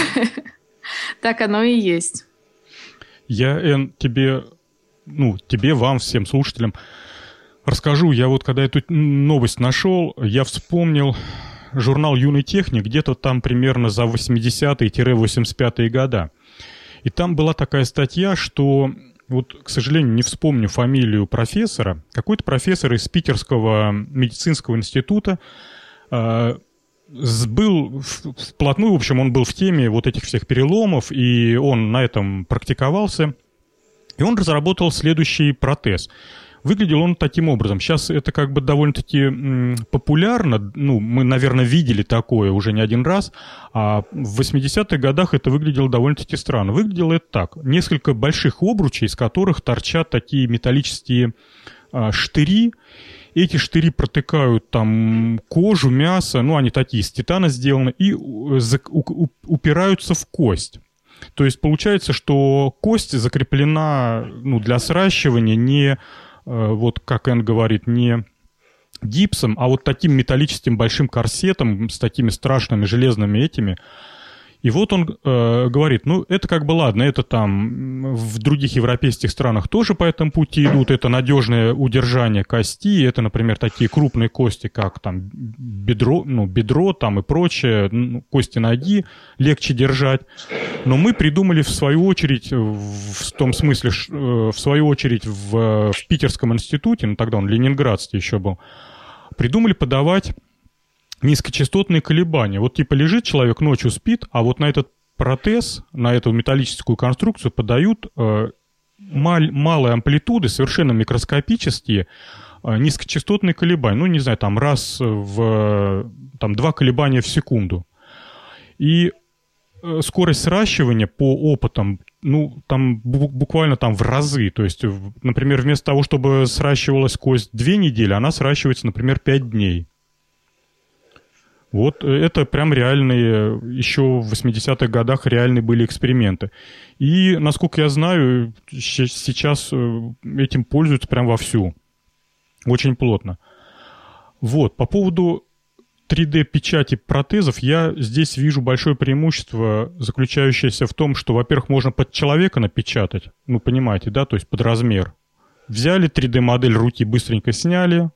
так оно и есть. Я, Эн, тебе, вам, всем слушателям расскажу. Я вот, когда эту новость нашел, я вспомнил журнал «Юный техник», где-то там примерно за 80-85-е года. И там была такая статья, что, вот, к сожалению, не вспомню фамилию профессора, какой-то профессор из Питерского медицинского института был вплотную, в общем, он был в теме вот этих всех переломов, и он на этом практиковался, и он разработал следующий протез. Выглядел он таким образом. Сейчас это как бы довольно-таки популярно. Ну, мы, наверное, видели такое уже не один раз. А в 80-х годах это выглядело довольно-таки странно. Выглядело это так. Несколько больших обручей, из которых торчат такие металлические штыри. Эти штыри протыкают там кожу, мясо. Ну, они такие, из титана сделаны. И упираются в кость. То есть получается, что кость закреплена, ну, для сращивания не... вот, как Энн говорит, не гипсом, а вот таким металлическим большим корсетом с такими страшными железными этими. И вот он говорит, ну, это как бы ладно, это там в других европейских странах тоже по этому пути идут, это надежное удержание кости, это, например, такие крупные кости, как там бедро там и прочее, кости ноги легче держать. Но мы придумали в свою очередь, в том смысле, в свою очередь в Питерском институте, ну, тогда он ленинградский еще был, придумали подавать... низкочастотные колебания. Вот типа лежит человек, ночью спит, а вот на этот протез, на эту металлическую конструкцию подают малые амплитуды, совершенно микроскопические, низкочастотные колебания. Ну, не знаю, там раз в... там 2 колебания в секунду. И скорость сращивания по опытам, ну, там буквально там в разы. То есть, например, вместо того, чтобы сращивалась кость 2 недели, она сращивается, например, 5 дней. Вот это прям реальные, еще в 80-х годах реальные были эксперименты. И, насколько я знаю, сейчас этим пользуются прям вовсю. Очень плотно. Вот, по поводу 3D-печати протезов, я здесь вижу большое преимущество, заключающееся в том, что, во-первых, можно под человека напечатать, ну, понимаете, да, то есть под размер. Взяли 3D-модель руки, быстренько сняли,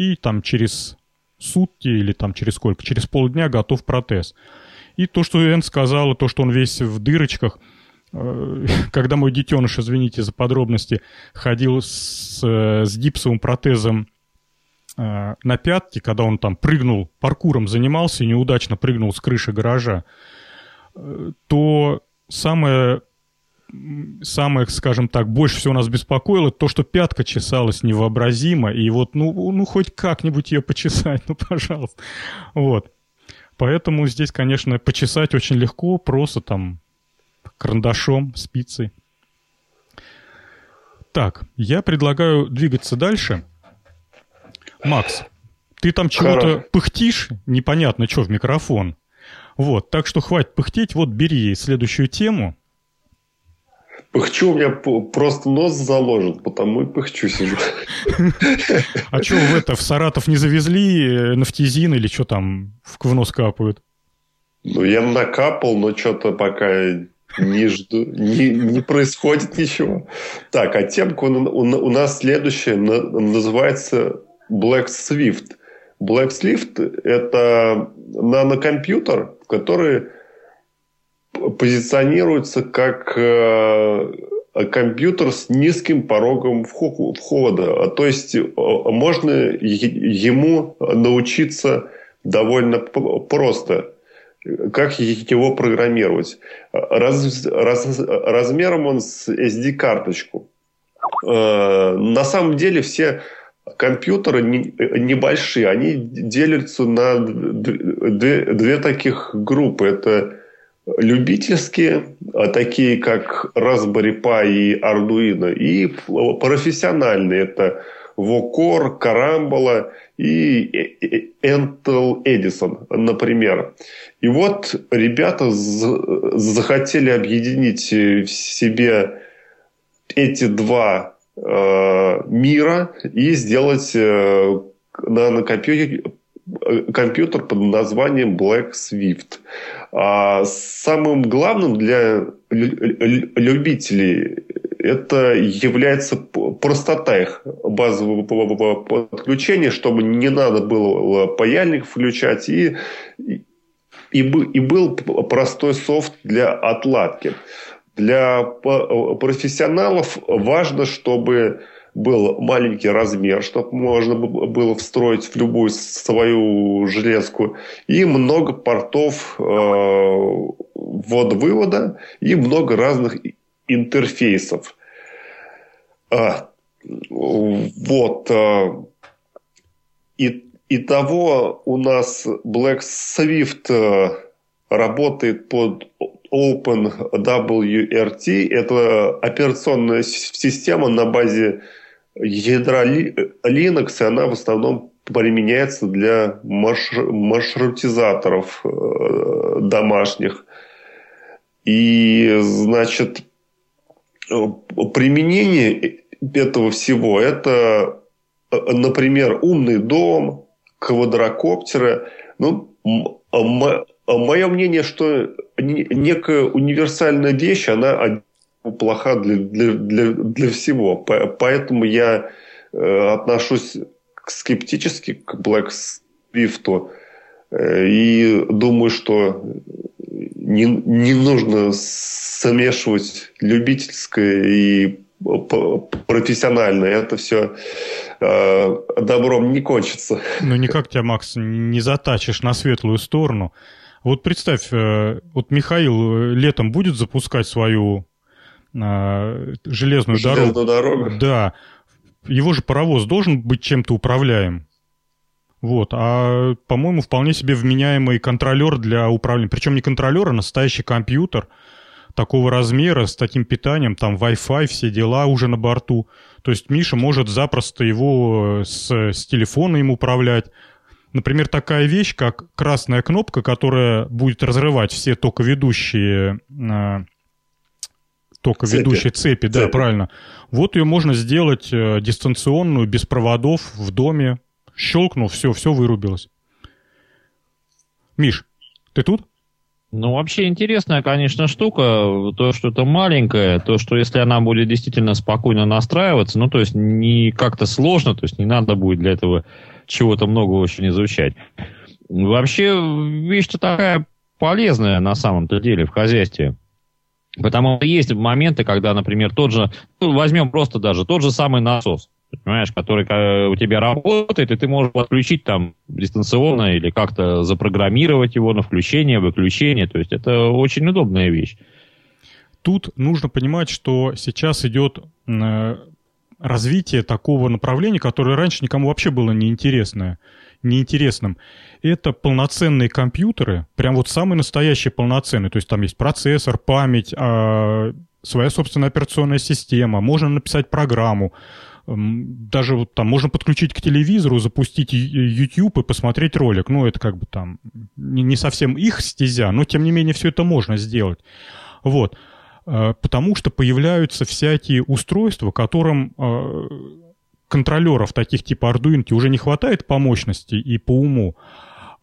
и там через... сутки или там через сколько, через полдня готов протез. И то, что Энн сказала, то, что он весь в дырочках, когда мой детеныш, извините за подробности, ходил с гипсовым протезом на пятке, когда он там прыгнул, паркуром занимался и неудачно прыгнул с крыши гаража, то самое, скажем так, больше всего нас беспокоило то, что пятка чесалась невообразимо, и вот, ну хоть как-нибудь ее почесать, ну, пожалуйста. Вот. Поэтому здесь, конечно, почесать очень легко, просто там карандашом, спицей. Так, я предлагаю двигаться дальше. Макс, ты там чего-то пыхтишь, непонятно что, в микрофон. Вот, так что хватит пыхтеть, вот бери следующую тему. Пыхчу, у меня просто нос заложен, потому и пыхчу сижу. А что, в Саратов не завезли нафтизин или что там в нос капают? Ну, я накапал, но что-то пока не жду, не происходит ничего. Так, а темка у нас следующая называется Black Swift. Black Swift – это нанокомпьютер, который позиционируется как компьютер с низким порогом входа. То есть можно ему научиться довольно просто, как его программировать. Размером он с SD-карточку. На самом деле все компьютеры небольшие. Они делятся на две таких группы. Это любительские, такие как Raspberry Pi и Arduino, и профессиональные. Это Vocor, Carambola и Intel Edison, например. И вот ребята захотели объединить в себе эти два мира и сделать компьютер под названием Black Swift. А самым главным для любителей это является простота их базового подключения, чтобы не надо было паяльник включать, и был простой софт для отладки. Для профессионалов важно, чтобы был маленький размер, чтобы можно было встроить в любую свою железку, и много портов ввода-вывода, и много разных интерфейсов. Итого у нас Black Swift работает под OpenWRT. Это операционная система на базе ядра Linux, и она в основном применяется для маршрутизаторов домашних. И, значит, применение этого всего – это, например, умный дом, квадрокоптеры. Ну, мое мнение, что некая универсальная вещь, она плоха для всего. Поэтому я отношусь скептически к Black Swift и думаю, что не нужно смешивать любительское и профессиональное. Это все добром не кончится. Ну, никак тебя, Макс, не затачишь на светлую сторону. Вот представь, вот Михаил летом будет запускать свою железную дорогу. Да. Его же паровоз должен быть чем-то управляем. Вот. А, по-моему, вполне себе вменяемый контролер для управления. Причем не контролер, а настоящий компьютер такого размера, с таким питанием, там Wi-Fi, все дела уже на борту. То есть Миша может запросто его с телефона им управлять. Например, такая вещь, как красная кнопка, которая будет разрывать все токоведущие цепи. Да, правильно. Вот ее можно сделать дистанционную, без проводов, в доме. Щелкнул, все вырубилось. Миш, ты тут? Ну, вообще интересная, конечно, штука. То, что это маленькое, то, что если она будет действительно спокойно настраиваться, ну, то есть не как-то сложно, то есть не надо будет для этого чего-то много очень изучать. Вообще, вещь-то такая полезная на самом-то деле в хозяйстве. Потому что есть моменты, когда, например, возьмем просто даже тот же самый насос, понимаешь, который у тебя работает, и ты можешь подключить там дистанционно или как-то запрограммировать его на включение, выключение. То есть это очень удобная вещь. Тут нужно понимать, что сейчас идет развитие такого направления, которое раньше никому вообще было неинтересным. Это полноценные компьютеры, прям вот самые настоящие полноценные. То есть там есть процессор, память, своя собственная операционная система, можно написать программу. Даже вот там можно подключить к телевизору, запустить YouTube и посмотреть ролик. Ну, это как бы там не совсем их стезя, но тем не менее все это можно сделать. Вот. Потому что появляются всякие устройства, которым контролеров таких типа Arduino уже не хватает по мощности и по уму.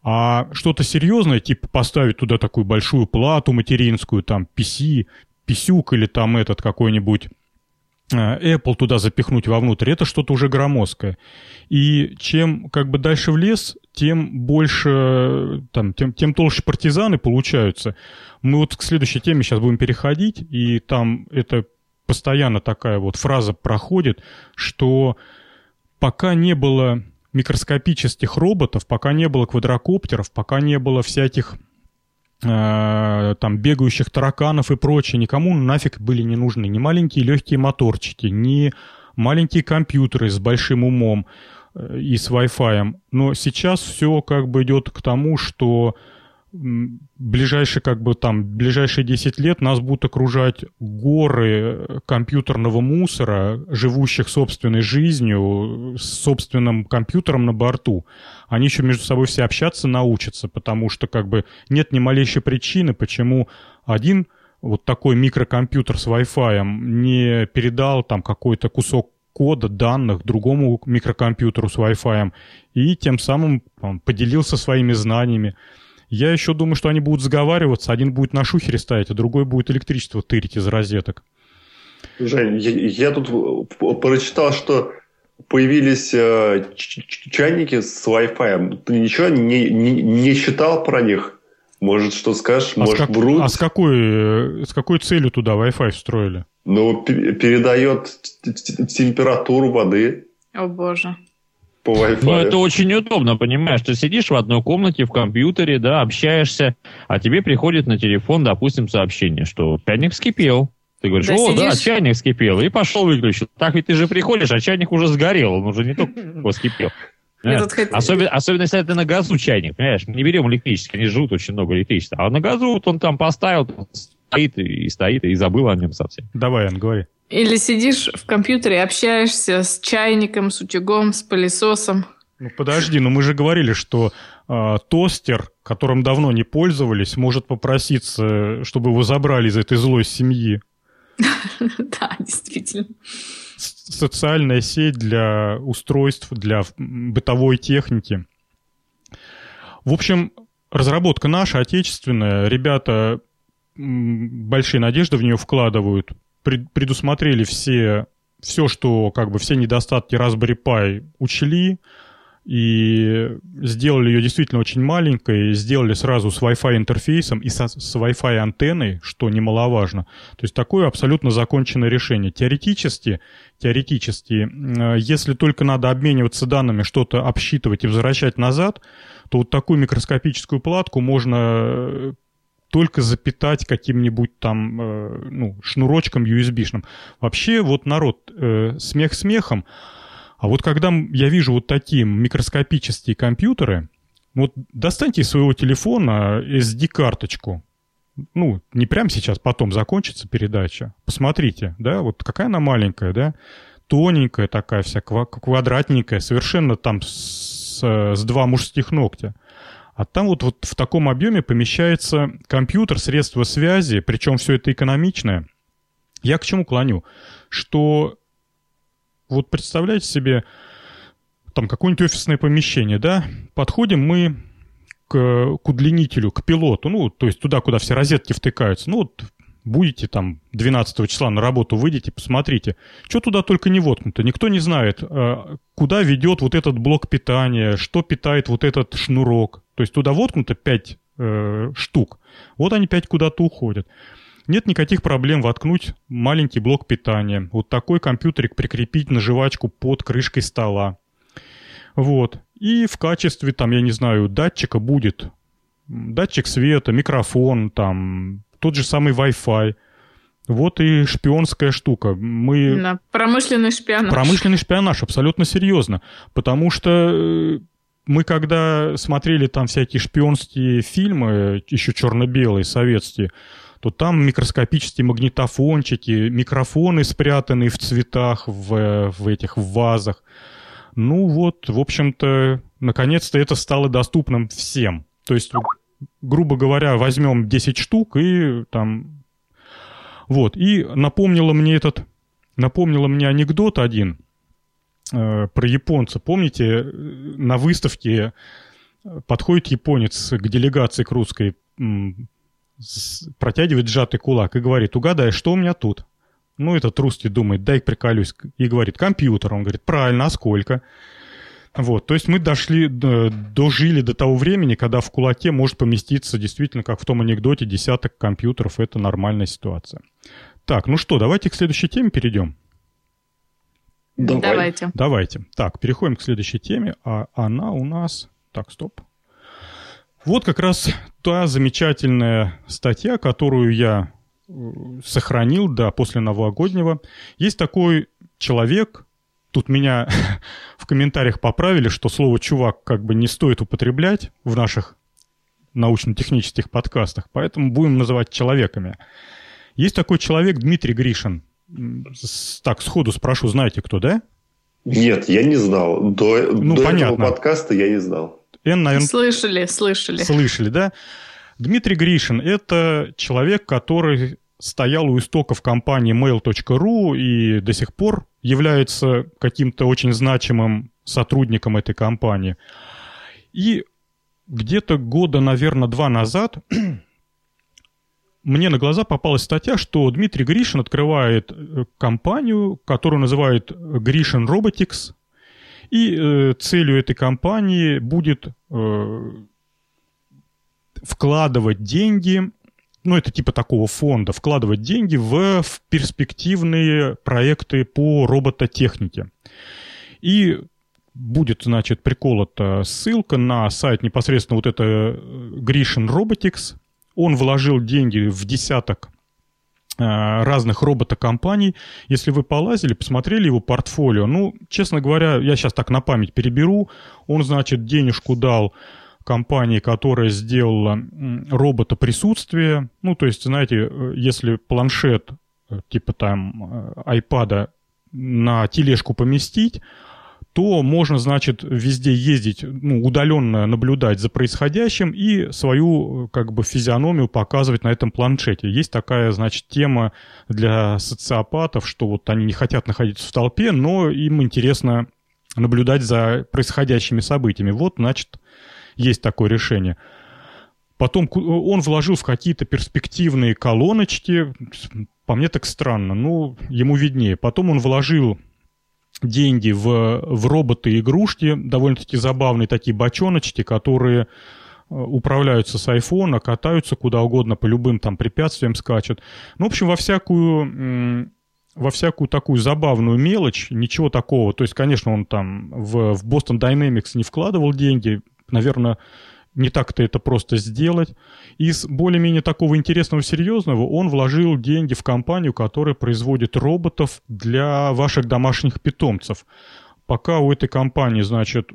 А что-то серьезное, типа поставить туда такую большую плату материнскую, там писюк или там этот какой-нибудь Apple туда запихнуть вовнутрь, это что-то уже громоздкое. И чем как бы дальше в лес, тем больше, там, тем толще партизаны получаются. Мы вот к следующей теме сейчас будем переходить, и там это постоянно такая вот фраза проходит, что пока не было микроскопических роботов, пока не было квадрокоптеров, пока не было всяких там бегающих тараканов и прочее, никому нафиг были не нужны ни маленькие легкие моторчики, ни маленькие компьютеры с большим умом и с Wi-Fi. Но сейчас все как бы идет к тому, что ближайшие 10 лет нас будут окружать горы компьютерного мусора, живущих собственной жизнью, с собственным компьютером на борту. Они еще между собой все общаться научатся, потому что как бы нет ни малейшей причины, почему один вот такой микрокомпьютер с Wi-Fi не передал там какой-то кусок кода, данных другому микрокомпьютеру с Wi-Fi и тем самым поделился своими знаниями. Я еще думаю, что они будут сговариваться. Один будет на шухере стоять, а другой будет электричество тырить из розеток. Жень, я тут прочитал, что появились чайники с Wi-Fi. Ты ничего не читал про них? Может, что скажешь? Может, врут? А с какой целью туда Wi-Fi встроили? Ну, передает температуру воды. О, боже. Ну, это очень удобно, понимаешь? Ты сидишь в одной комнате в компьютере, да, общаешься, а тебе приходит на телефон, допустим, сообщение, что чайник вскипел. Ты говоришь, да, чайник вскипел, и пошел выключил. Так ведь ты же приходишь, а чайник уже сгорел, он уже не только вскипел. Особенно, если это на газу чайник, понимаешь? Мы не берем электрический, они жрут очень много электричества. А на газу вот он там поставил, он стоит, и забыл о нем совсем. Давай, Ан, говори. Или сидишь в компьютере, общаешься с чайником, с утюгом, с пылесосом. Ну подожди, но мы же говорили, что тостер, которым давно не пользовались, может попроситься, чтобы его забрали из этой злой семьи. Да, действительно. Социальная сеть для устройств, для бытовой техники. В общем, разработка наша, отечественная. Ребята большие надежды в нее вкладывают. Предусмотрели все, что как бы все недостатки Raspberry Pi учли и сделали ее действительно очень маленькой, сделали сразу с Wi-Fi интерфейсом и с Wi-Fi антенной, что немаловажно. То есть такое абсолютно законченное решение. Теоретически, если только надо обмениваться данными, что-то обсчитывать и возвращать назад, то вот такую микроскопическую платку можно только запитать каким-нибудь там шнурочком USB-шным. Вообще, вот народ, смех смехом, а вот когда я вижу вот такие микроскопические компьютеры, вот достаньте из своего телефона SD-карточку. Ну, не прямо сейчас, потом закончится передача. Посмотрите, да, вот какая она маленькая, да, тоненькая такая вся, квадратненькая, совершенно там с два мужских ногтя. А там вот в таком объеме помещается компьютер, средства связи, причем все это экономичное. Я к чему клоню? Что вот представляете себе там какое-нибудь офисное помещение, да? Подходим мы к удлинителю, к пилоту, ну, то есть туда, куда все розетки втыкаются. Ну, вот будете там 12 числа на работу, выйдете, посмотрите. Что туда только не воткнуто. Никто не знает, куда ведет вот этот блок питания, что питает вот этот шнурок. То есть туда воткнуто 5 штук. Вот они 5 куда-то уходят. Нет никаких проблем воткнуть маленький блок питания. Вот такой компьютерик прикрепить на жвачку под крышкой стола. Вот. И в качестве, там, я не знаю, датчика будет датчик света, микрофон, там тот же самый Wi-Fi. Вот и шпионская штука. Промышленный шпионаж. Промышленный шпионаж, абсолютно серьезно. Потому что мы, когда смотрели там всякие шпионские фильмы, еще черно-белые, советские, то там микроскопические магнитофончики, микрофоны, спрятанные в цветах, в этих вазах. Ну вот, в общем-то, наконец-то это стало доступным всем. То есть, грубо говоря, возьмем 10 штук и там... Вот, и напомнило мне анекдот один про японца. Помните, на выставке подходит японец к делегации к русской, протягивает сжатый кулак и говорит: угадай, что у меня тут? Ну, этот русский думает, дай-ка приколюсь. И говорит: компьютер. Он говорит: правильно, а сколько? Вот, то есть мы дожили до того времени, когда в кулаке может поместиться действительно, как в том анекдоте, десяток компьютеров. Это нормальная ситуация. Так, ну что, давайте к следующей теме перейдем. Давайте. Так, переходим к следующей теме. А она у нас... Так, стоп. Вот как раз та замечательная статья, которую я сохранил, да, после новогоднего. Есть такой человек... Тут меня в комментариях поправили, что слово «чувак» как бы не стоит употреблять в наших научно-технических подкастах, поэтому будем называть человеками. Есть такой человек Дмитрий Гришин. Так, сходу спрошу, знаете кто, да? Нет, я не знал. До этого подкаста я не знал. Слышали, да? Дмитрий Гришин – это человек, который стоял у истоков компании Mail.ru и до сих пор является каким-то очень значимым сотрудником этой компании. И где-то года, наверное, 2 назад мне на глаза попалась статья, что Дмитрий Гришин открывает компанию, которую называют Grishin Robotics, и целью этой компании будет вкладывать деньги, ну, это типа такого фонда, вкладывать деньги в перспективные проекты по робототехнике. И будет, значит, приколота ссылка на сайт непосредственно вот это Grishin Robotics. Он вложил деньги в десяток разных роботокомпаний. Если вы полазили, посмотрели его портфолио, ну, честно говоря, я сейчас так на память переберу. Он, значит, денежку дал компании, которая сделала робота присутствие. Ну, то есть, знаете, если планшет типа там iPad на тележку поместить, то можно, значит, везде ездить, ну, удаленно наблюдать за происходящим и свою, как бы, физиономию показывать на этом планшете. Есть такая, значит, тема для социопатов, что вот они не хотят находиться в толпе, но им интересно наблюдать за происходящими событиями. Вот, значит, есть такое решение. Потом он вложил в какие-то перспективные колоночки. По мне так странно, но ему виднее. Потом он вложил деньги в роботы-игрушки, довольно-таки забавные такие бочоночки, которые управляются с айфона, катаются куда угодно, по любым там препятствиям скачут. Ну, в общем, во всякую такую забавную мелочь, ничего такого. То есть, конечно, он там в Boston Dynamics не вкладывал деньги, наверное, не так-то это просто сделать. Из более-менее такого интересного, серьезного он вложил деньги в компанию, которая производит роботов для ваших домашних питомцев. Пока у этой компании, значит,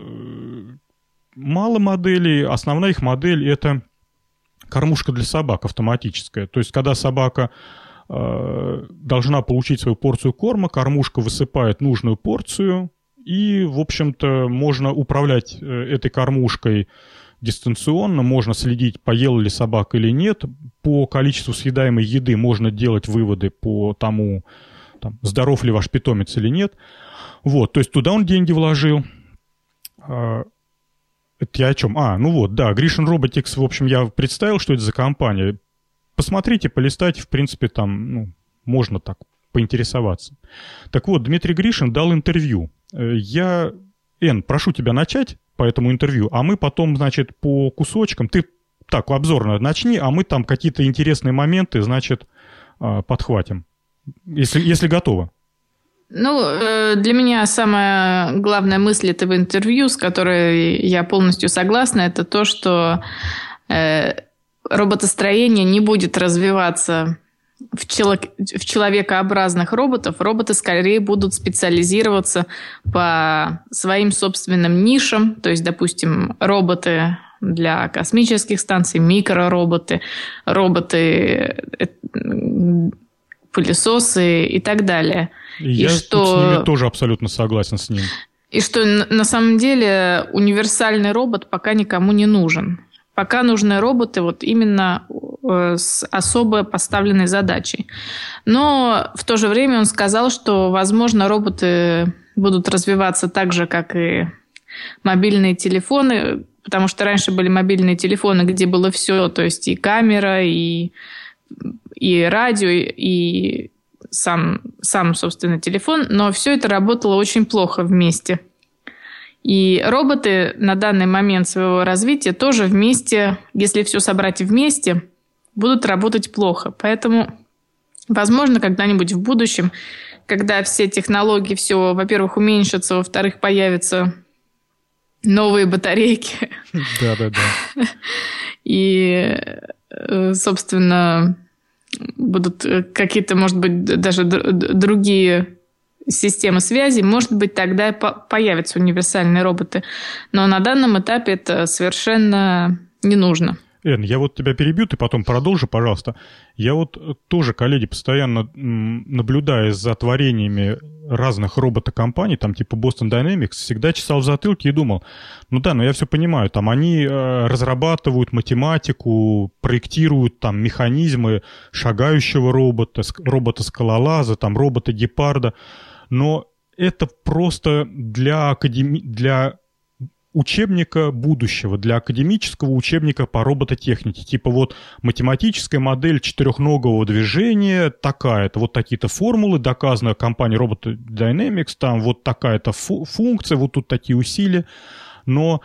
мало моделей. Основная их модель – это кормушка для собак автоматическая. То есть, когда собака должна получить свою порцию корма, кормушка высыпает нужную порцию. И, в общем-то, можно управлять этой кормушкой дистанционно, можно следить, поела ли собака или нет. По количеству съедаемой еды можно делать выводы по тому, там, здоров ли ваш питомец или нет. Вот, то есть туда он деньги вложил. Это я о чем? Grishin Robotics, в общем, я представил, что это за компания. Посмотрите, полистайте, в принципе, там, ну, можно так поинтересоваться. Так вот, Дмитрий Гришин дал интервью. Я, прошу тебя начать по этому интервью, а мы потом, значит, по кусочкам, ты так обзорно начни, а мы там какие-то интересные моменты, значит, подхватим, если готово. Ну, для меня самая главная мысль этого интервью, с которой я полностью согласна, это то, что роботостроение не будет развиваться в человекообразных роботов. Роботы скорее будут специализироваться по своим собственным нишам. То есть, допустим, роботы для космических станций, микророботы, роботы, пылесосы и так далее. Я с ними тоже абсолютно согласен с ним. И что на самом деле универсальный робот пока никому не нужен. Пока нужны роботы вот именно с особо поставленной задачей. Но в то же время он сказал, что, возможно, роботы будут развиваться так же, как и мобильные телефоны, потому что раньше были мобильные телефоны, где было все, то есть и камера, и радио, и сам, собственно, телефон, но все это работало очень плохо вместе. И роботы на данный момент своего развития тоже вместе, если все собрать вместе, будут работать плохо. Поэтому, возможно, когда-нибудь в будущем, когда все технологии, все, во-первых, уменьшатся, во-вторых, появятся новые батарейки. Да-да-да. И, собственно, будут какие-то, может быть, даже другие системы связи. Может быть, тогда появятся универсальные роботы. Но на данном этапе это совершенно не нужно. Эн, я вот тебя перебью, ты потом продолжи, пожалуйста. Я вот тоже, коллеги, постоянно наблюдая за творениями разных роботокомпаний, там типа Boston Dynamics, всегда чесал в затылке и думал, ну да, но я все понимаю, там они разрабатывают математику, проектируют там механизмы шагающего робота, робота-скалолаза, там робота-гепарда, но это просто для учебника будущего, для академического учебника по робототехнике. Типа вот математическая модель четырехногового движения такая-то, вот такие-то формулы, доказана компанией Robot Dynamics, там вот такая-то функция, вот тут такие усилия. Но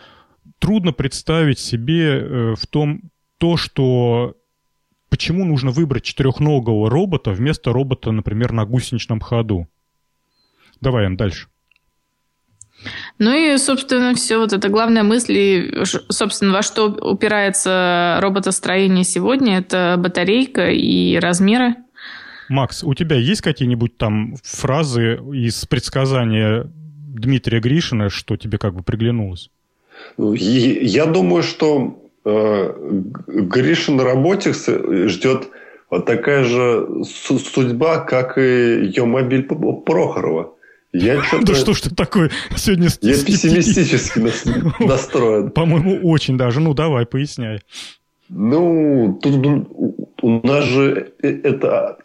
трудно представить себе в том, то, что... Почему нужно выбрать четырехногового робота вместо робота, например, на гусеничном ходу? Давай, Эн, дальше. Ну и, собственно, все вот это главная мысль, и, собственно, во что упирается роботостроение сегодня, это батарейка и размеры. Макс, у тебя есть какие-нибудь там фразы из предсказания Дмитрия Гришина, что тебе как бы приглянулось? Я думаю, что Гришин Роботикс ждет такая же судьба, как и Йомобиль Прохорова. Да что ж ты такой сегодня... Я пессимистически настроен. По-моему, очень даже. Ну, давай, поясняй. Ну, тут у нас же это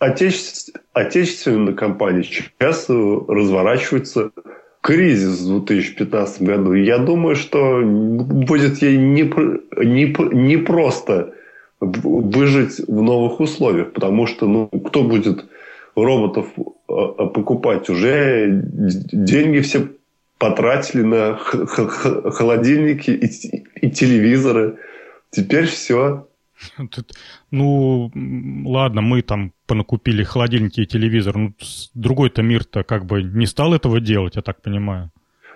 отечественная компания. Сейчас разворачивается кризис в 2015 году. И я думаю, что будет ей непросто выжить в новых условиях. Потому что, ну, кто будет... роботов покупать. Уже деньги все потратили на холодильники и телевизоры. Теперь все. Ну, ладно, мы там понакупили холодильники и телевизор. Ну, другой-то мир-то как бы не стал этого делать, я так понимаю.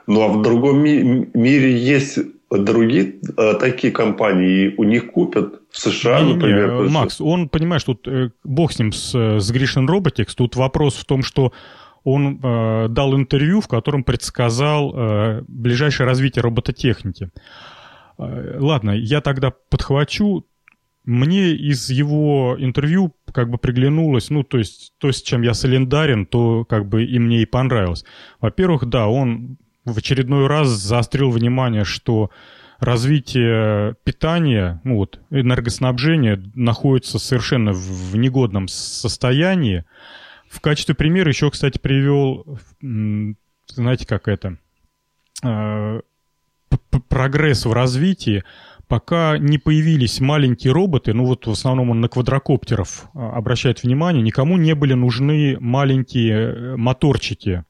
Ну, а в другом мире есть другие такие компании, у них купят в США, например. Макс, он, понимаешь, тут бог с ним, с Grishin Robotics, тут вопрос в том, что он дал интервью, в котором предсказал ближайшее развитие робототехники. Ладно, я тогда подхвачу. Мне из его интервью как бы приглянулось, ну, то есть то, с чем я солидарен, то как бы и мне и понравилось. Во-первых, да, он в очередной раз заострил внимание, что развитие питания, ну вот, энергоснабжение находится совершенно в негодном состоянии. В качестве примера еще, кстати, привел, знаете, как это, прогресс в развитии. Пока не появились маленькие роботы, ну вот в основном он на квадрокоптеров обращает внимание, никому не были нужны маленькие моторчики.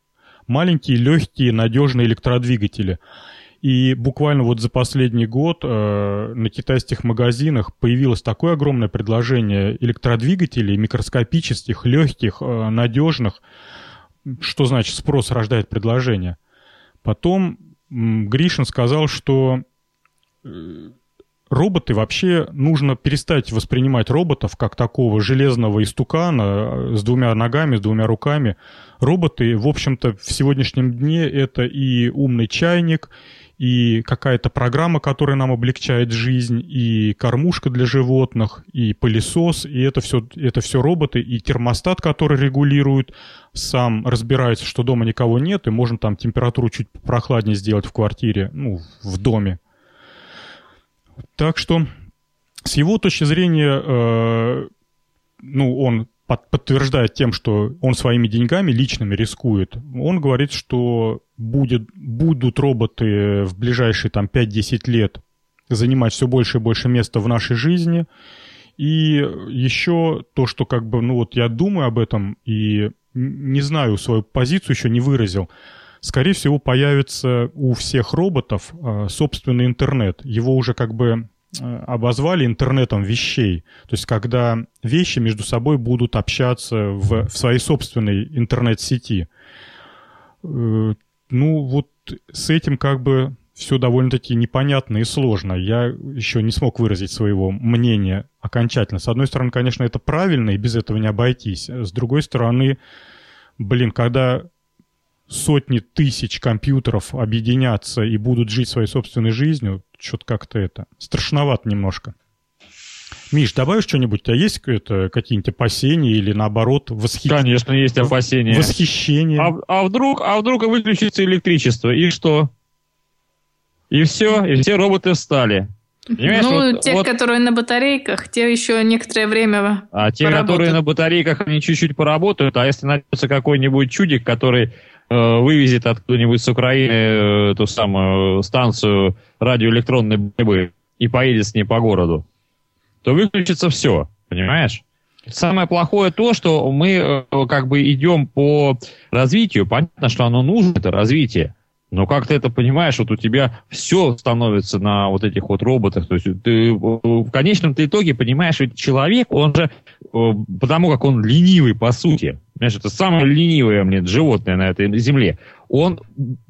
Маленькие, легкие, надежные электродвигатели. И буквально вот за последний год на китайских магазинах появилось такое огромное предложение электродвигателей, микроскопических, легких, надежных, что значит спрос рождает предложение. Потом Гришин сказал, что роботы вообще нужно перестать воспринимать роботов как такого железного истукана с двумя ногами, с двумя руками. Роботы, в общем-то, в сегодняшнем дне это и умный чайник, и какая-то программа, которая нам облегчает жизнь, и кормушка для животных, и пылесос, и это все роботы, и термостат, который регулирует, сам разбирается, что дома никого нет, и можно там температуру чуть прохладнее сделать в квартире, ну, в доме. Так что, с его точки зрения, ну, он подтверждает тем, что он своими деньгами личными рискует. Он говорит, что будут роботы в ближайшие там, 5-10 лет занимать все больше и больше места в нашей жизни. И еще то, что как бы, ну вот я думаю об этом и не знаю свою позицию, еще не выразил. скорее всего, появится у всех роботов собственный интернет. Его уже как бы обозвали интернетом вещей. То есть когда вещи между собой будут общаться в своей собственной интернет-сети. Ну вот с этим как бы все довольно-таки непонятно и сложно. Я еще не смог выразить своего мнения окончательно. С одной стороны, конечно, это правильно, и без этого не обойтись. С другой стороны, когда сотни тысяч компьютеров объединятся и будут жить своей собственной жизнью, что-то как-то это страшновато немножко. Миш, добавишь что-нибудь? У тебя есть какие-нибудь опасения или, наоборот, восхищение? Конечно, есть опасения. Восхищение. А вдруг выключится электричество? И что? И все роботы встали. Понимаешь, которые на батарейках, те еще некоторое время поработают. Которые на батарейках, они чуть-чуть поработают, а если найдется какой-нибудь чудик, который вывезет откуда-нибудь с Украины ту самую станцию радиоэлектронной борьбы и поедет с ней по городу, то выключится все, понимаешь? Самое плохое то, что мы идем по развитию. Понятно, что оно нужно, это развитие. Но как ты это понимаешь, вот у тебя все становится на вот этих вот роботах. То есть ты в конечном итоге понимаешь, ведь человек, он же, потому как он ленивый, по сути, знаешь, это самое ленивое животное на этой земле, он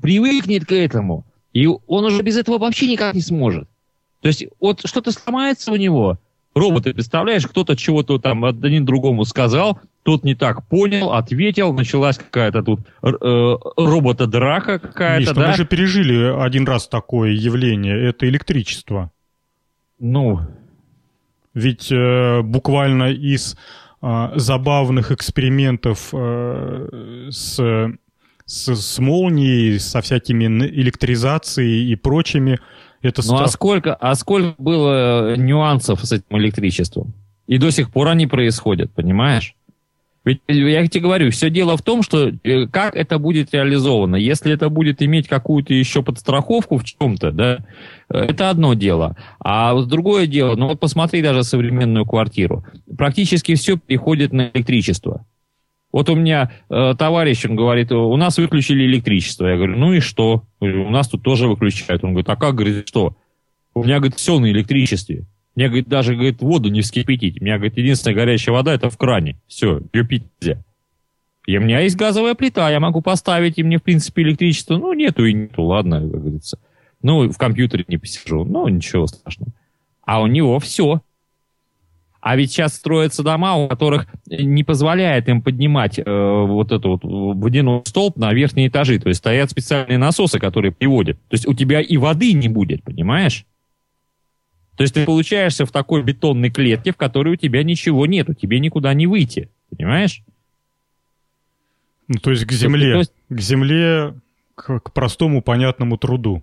привыкнет к этому, и он уже без этого вообще никак не сможет. То есть вот что-то сломается у него. Роботы, представляешь, кто-то чего-то там один другому сказал, тот не так понял, ответил, началась какая-то тут робота-драка какая-то, Миш, да? Мы же пережили один раз такое явление, это электричество. Ну, ведь буквально из забавных экспериментов с молнией, со всякими электризацией и прочими... А сколько было нюансов с этим электричеством? И до сих пор они происходят, понимаешь? Ведь я тебе говорю, все дело в том, что как это будет реализовано. Если это будет иметь какую-то еще подстраховку в чем-то, да, это одно дело. А вот другое дело, посмотри даже современную квартиру. Практически все переходит на электричество. Вот у меня товарищ, он говорит, у нас выключили электричество. Я говорю, ну и что? У нас тут тоже выключают. Он говорит, а как, говорит, что? У меня, говорит, все на электричестве. Мне, говорит, даже, говорит, воду не вскипятить. У меня, говорит, единственная горячая вода, это в кране. Все, ее пить нельзя. И у меня есть газовая плита, я могу поставить, и мне, в принципе, электричество. Ну, нету и нету, ладно, как говорится. Ну, в компьютере не посижу, ничего страшного. А у него все. А ведь сейчас строятся дома, у которых не позволяет им поднимать водяной столб на верхние этажи. То есть стоят специальные насосы, которые приводят. То есть у тебя и воды не будет, понимаешь? То есть ты получаешься в такой бетонной клетке, в которой у тебя ничего нету, тебе никуда не выйти, понимаешь? Ну, то есть к земле, к простому понятному труду.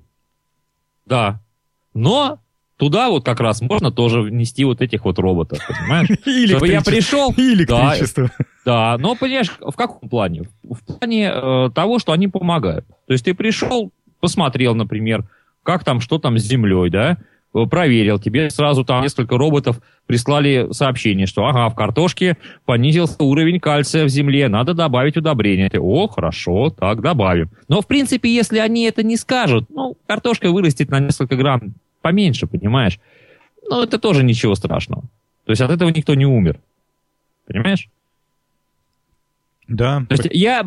Да, но... Туда вот как раз можно тоже внести вот этих вот роботов, понимаешь? Чтобы я пришел... И электричество. Да, но, понимаешь, в каком плане? В плане того, что они помогают. То есть ты пришел, посмотрел, например, как там, что там с землей, да? Проверил, тебе сразу там несколько роботов прислали сообщение, что ага, в картошке понизился уровень кальция в земле, надо добавить удобрение. О, хорошо, так добавим. Но, в принципе, если они это не скажут, картошка вырастет на несколько грамм поменьше, понимаешь? Но это тоже ничего страшного. То есть от этого никто не умер. Понимаешь? Да. То есть я,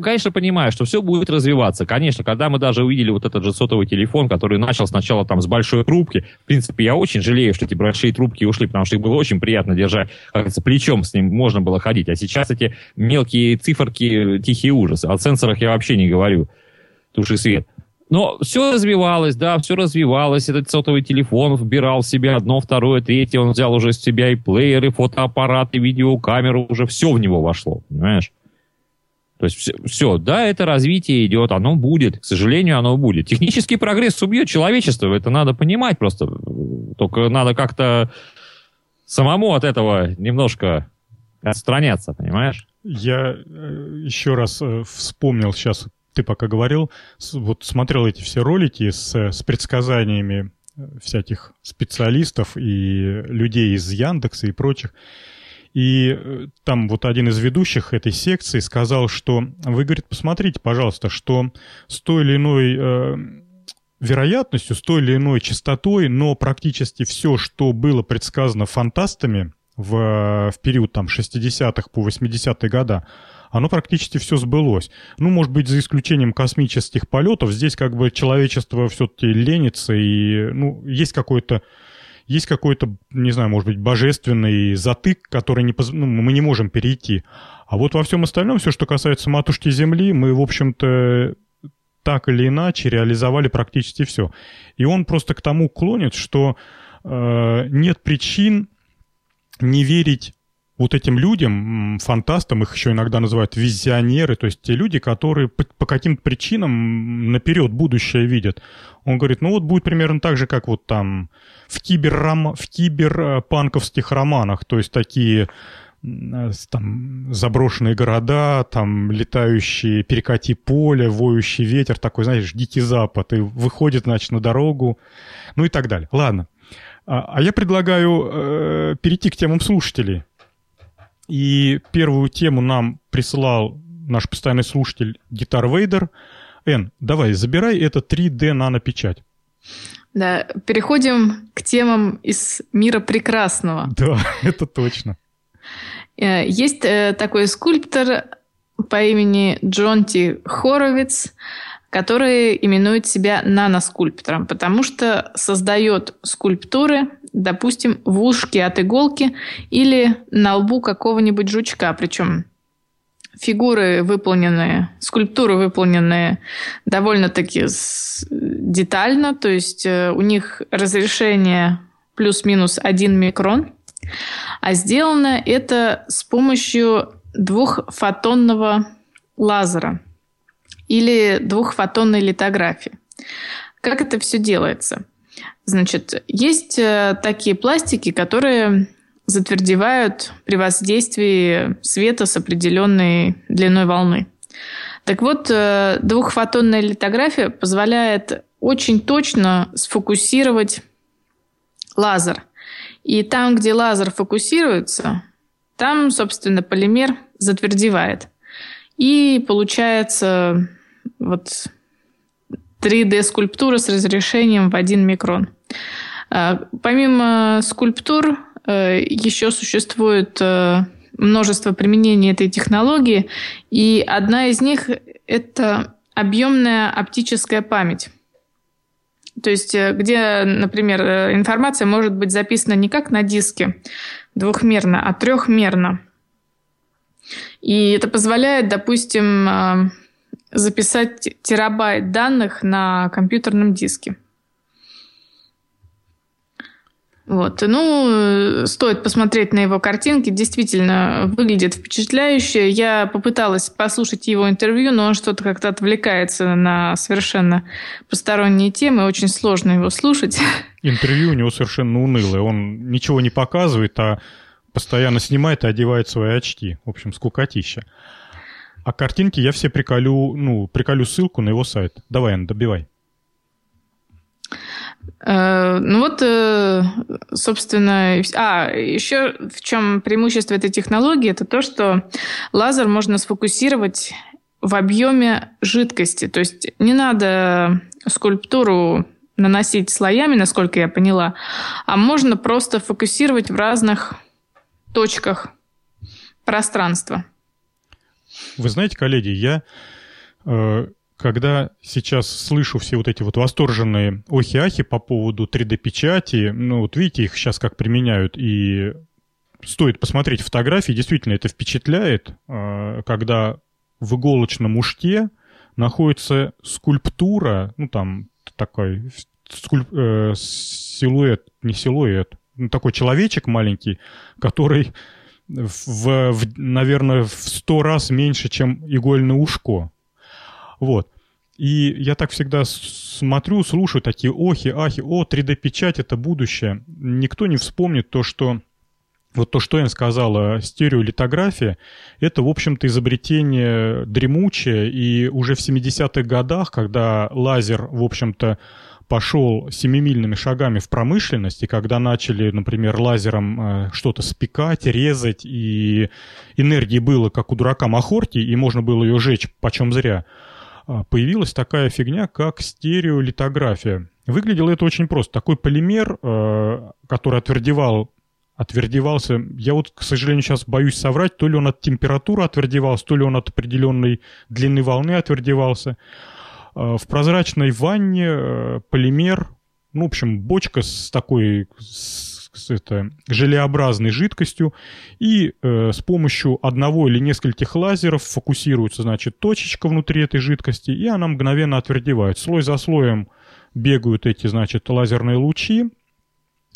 конечно, понимаю, что все будет развиваться. Конечно, когда мы даже увидели вот этот же сотовый телефон, который начал сначала там с большой трубки. В принципе, я очень жалею, что эти большие трубки ушли, потому что их было очень приятно держать. Как говорится, плечом с ним можно было ходить. А сейчас эти мелкие циферки, тихие ужасы. О сенсорах я вообще не говорю. Туши свет. Но все развивалось, да, все развивалось. Этот сотовый телефон вбирал в себя одно, второе, третье. Он взял уже с себя и плееры, фотоаппарат, и видеокамеру. Уже все в него вошло, понимаешь? То есть все, да, это развитие идет, оно будет. К сожалению, оно будет. Технический прогресс убьет человечество, это надо понимать просто. Только надо как-то самому от этого немножко отстраняться, понимаешь? Я еще раз вспомнил сейчас... Ты пока говорил, вот смотрел эти все ролики с предсказаниями всяких специалистов и людей из Яндекса и прочих. И там вот один из ведущих этой секции сказал, что вы, говорит, посмотрите, пожалуйста, что с той или иной вероятностью, с той или иной частотой, но практически все, что было предсказано фантастами в период там 60-х по 80-е года, оно практически все сбылось. Ну, может быть, за исключением космических полетов, здесь как бы человечество все-таки ленится, и ну, есть какой-то, не знаю, может быть, божественный затык, который мы не можем перейти. А вот во всем остальном, все, что касается матушки Земли, мы, в общем-то, так или иначе реализовали практически все. И он просто к тому клонит, что нет причин не верить вот этим людям, фантастам, их еще иногда называют визионеры, то есть те люди, которые по каким-то причинам наперед будущее видят. Он говорит, ну вот будет примерно так же, как вот там в киберпанковских романах, то есть такие там заброшенные города, там летающие перекати поле, воющий ветер, такой, знаешь, дикий запад, и выходит, значит, на дорогу, ну и так далее. Ладно. А я предлагаю перейти к темам слушателей. И первую тему нам прислал наш постоянный слушатель GuitarVader. Эн, давай, забирай это 3D нанопечать. Да, переходим к темам из мира прекрасного. Да, это точно. Есть такой скульптор по имени Джонти Хоровиц, который именует себя наноскульптором, потому что создает скульптуры, допустим, в ушке от иголки или на лбу какого-нибудь жучка. Причем скульптуры выполнены довольно-таки детально, то есть у них разрешение плюс-минус 1 микрон, а сделано это с помощью двухфотонного лазера или двухфотонной литографии. Как это все делается? Значит, есть такие пластики, которые затвердевают при воздействии света с определенной длиной волны. Так вот, двухфотонная литография позволяет очень точно сфокусировать лазер. И там, где лазер фокусируется, там, собственно, полимер затвердевает. И получается вот 3D-скульптура с разрешением в 1 микрон. Помимо скульптур, еще существует множество применений этой технологии. И одна из них – это объемная оптическая память. То есть, где, например, информация может быть записана не как на диске двухмерно, а трехмерно. И это позволяет, допустим, записать терабайт данных на компьютерном диске. Вот. Ну, стоит посмотреть на его картинки. Действительно, выглядит впечатляюще. Я попыталась послушать его интервью, но он что-то как-то отвлекается на совершенно посторонние темы. Очень сложно его слушать. Интервью у него совершенно унылое. Он ничего не показывает, а постоянно снимает и одевает свои очки. В общем, скукотища. А картинки я все приколю ссылку на его сайт. Давай, Анна, добивай. Ну вот, собственно... еще в чем преимущество этой технологии, это то, что лазер можно сфокусировать в объеме жидкости. То есть не надо скульптуру наносить слоями, насколько я поняла, а можно просто фокусировать в разных точках пространства. Вы знаете, коллеги, я... Когда сейчас слышу все вот эти вот восторженные охи-ахи по поводу 3D-печати, ну вот видите, их сейчас как применяют, и стоит посмотреть фотографии, действительно это впечатляет, когда в иголочном ушке находится скульптура, ну там такой такой человечек маленький, который, наверное, в 100 раз меньше, чем игольное ушко. Вот. И я так всегда смотрю, слушаю такие охи, ахи, 3D-печать — это будущее. Никто не вспомнит то, что я сказала, стереолитография, это, в общем-то, изобретение дремучее, и уже в 70-х годах, когда лазер, в общем-то, пошел семимильными шагами в промышленность, и когда начали, например, лазером что-то спекать, резать, и энергии было, как у дурака махорки, и можно было ее жечь почем зря, появилась такая фигня, как стереолитография. Выглядело это очень просто. Такой полимер, который отвердевался, я вот, к сожалению, сейчас боюсь соврать, то ли он от температуры отвердевался, то ли он от определенной длины волны отвердевался. В прозрачной ванне полимер, ну, в общем, бочка с такой желеобразной жидкостью, и с помощью одного или нескольких лазеров фокусируется, значит, точечка внутри этой жидкости, и она мгновенно отвердевает. Слой за слоем бегают эти, значит, лазерные лучи,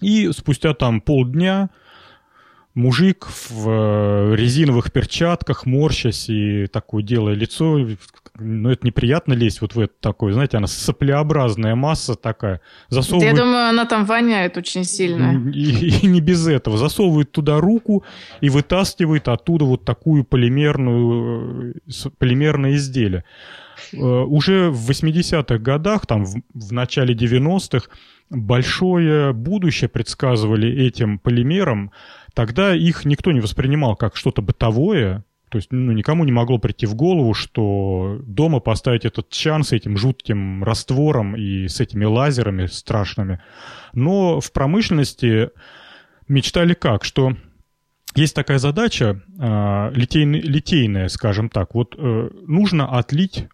и спустя там полдня мужик в резиновых перчатках, морщась и такое делая лицо, ну, это неприятно лезть вот в это такое, знаете, она соплеобразная масса такая. Засовывает... Я думаю, она там воняет очень сильно. И не без этого. Засовывает туда руку и вытаскивает оттуда вот такую полимерное изделие. Уже в 80-х годах, там, в начале 90-х, большое будущее предсказывали этим полимерам. Тогда их никто не воспринимал как что-то бытовое. То есть, ну, никому не могло прийти в голову, что дома поставить этот чан с этим жутким раствором и с этими лазерами страшными. Но в промышленности мечтали как? Что есть такая задача, литейная, скажем так. Вот нужно отлить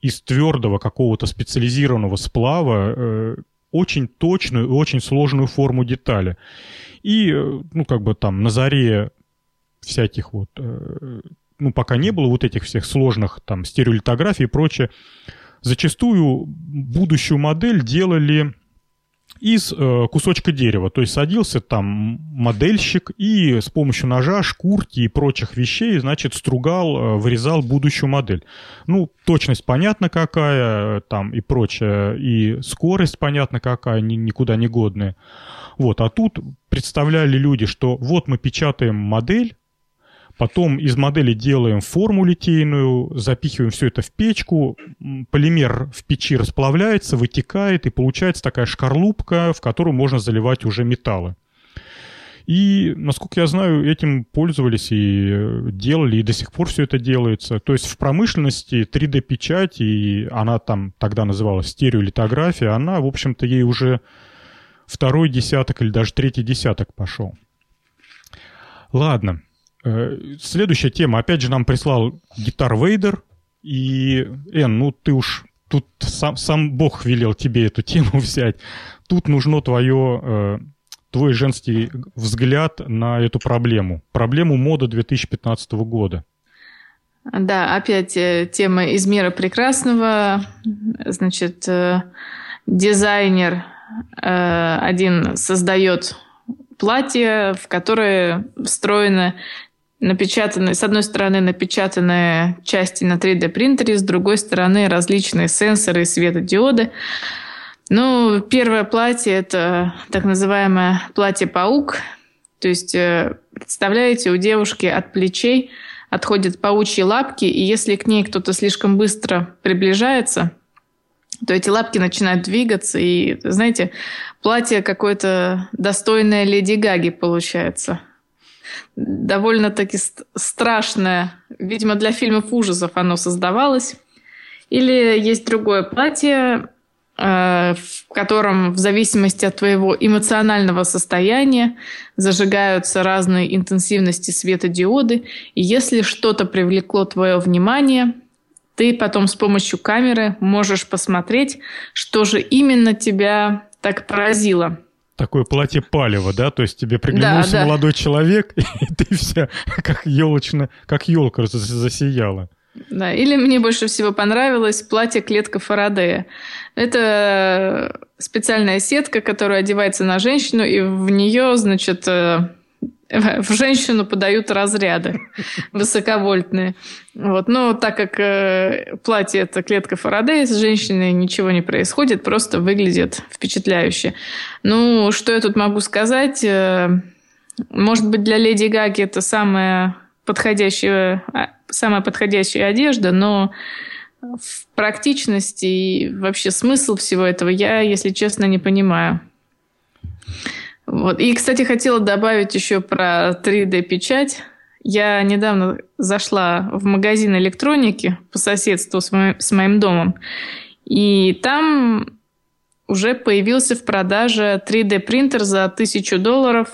из твердого какого-то специализированного сплава очень точную и очень сложную форму детали. И, ну, как бы там на заре всяких вот... Ну, пока не было вот этих всех сложных там стереолитографий и прочее, зачастую будущую модель делали из кусочка дерева. То есть садился там модельщик и с помощью ножа, шкурки и прочих вещей, значит, стругал, вырезал будущую модель. Ну, точность понятно какая, там и прочее, и скорость понятно какая, никуда не годная. Вот, а тут представляли люди, что вот мы печатаем модель, потом из модели делаем форму литейную, запихиваем все это в печку, полимер в печи расплавляется, вытекает, и получается такая шкарлупка, в которую можно заливать уже металлы. И, насколько я знаю, этим пользовались и делали, и до сих пор все это делается. То есть в промышленности 3D-печать, и она там тогда называлась стереолитография, она, в общем-то, ей уже второй десяток или даже третий десяток пошел. Ладно. Следующая тема. Опять же, нам прислал GuitarVader. И, ну ты уж тут сам Бог велел тебе эту тему взять. Тут нужно твой женский взгляд на эту проблему. Проблему мода 2015 года. Да, опять тема из мира прекрасного. Значит, дизайнер один создает платье, в которое встроено... напечатаны, с одной стороны, напечатанные части на 3D-принтере, с другой стороны, различные сенсоры и светодиоды. Ну, первое платье – это так называемое платье-паук. То есть, представляете, у девушки от плечей отходят паучьи лапки, и если к ней кто-то слишком быстро приближается, то эти лапки начинают двигаться, и, знаете, платье какое-то достойное Леди Гаги получается. Довольно-таки страшное. Видимо, для фильмов ужасов оно создавалось. Или есть другое платье, в котором в зависимости от твоего эмоционального состояния зажигаются разные интенсивности светодиоды. И если что-то привлекло твое внимание, ты потом с помощью камеры можешь посмотреть, что же именно тебя так поразило. Такое платье палево, да? То есть тебе приглянулся молодой человек, и ты вся как елка засияла. Да. Или мне больше всего понравилось платье клетка Фарадея. Это специальная сетка, которая одевается на женщину, и в нее, значит, в женщину подают разряды высоковольтные. Вот. Но так как платье – это клетка Фарадея, с женщиной ничего не происходит, просто выглядит впечатляюще. Ну, что я тут могу сказать? Может быть, для Леди Гаги это самая подходящая одежда, но в практичности и вообще смысл всего этого я, если честно, не понимаю. Вот. И, кстати, хотела добавить еще про 3D-печать. Я недавно зашла в магазин электроники по соседству с моим домом, и там уже появился в продаже 3D-принтер за $1000.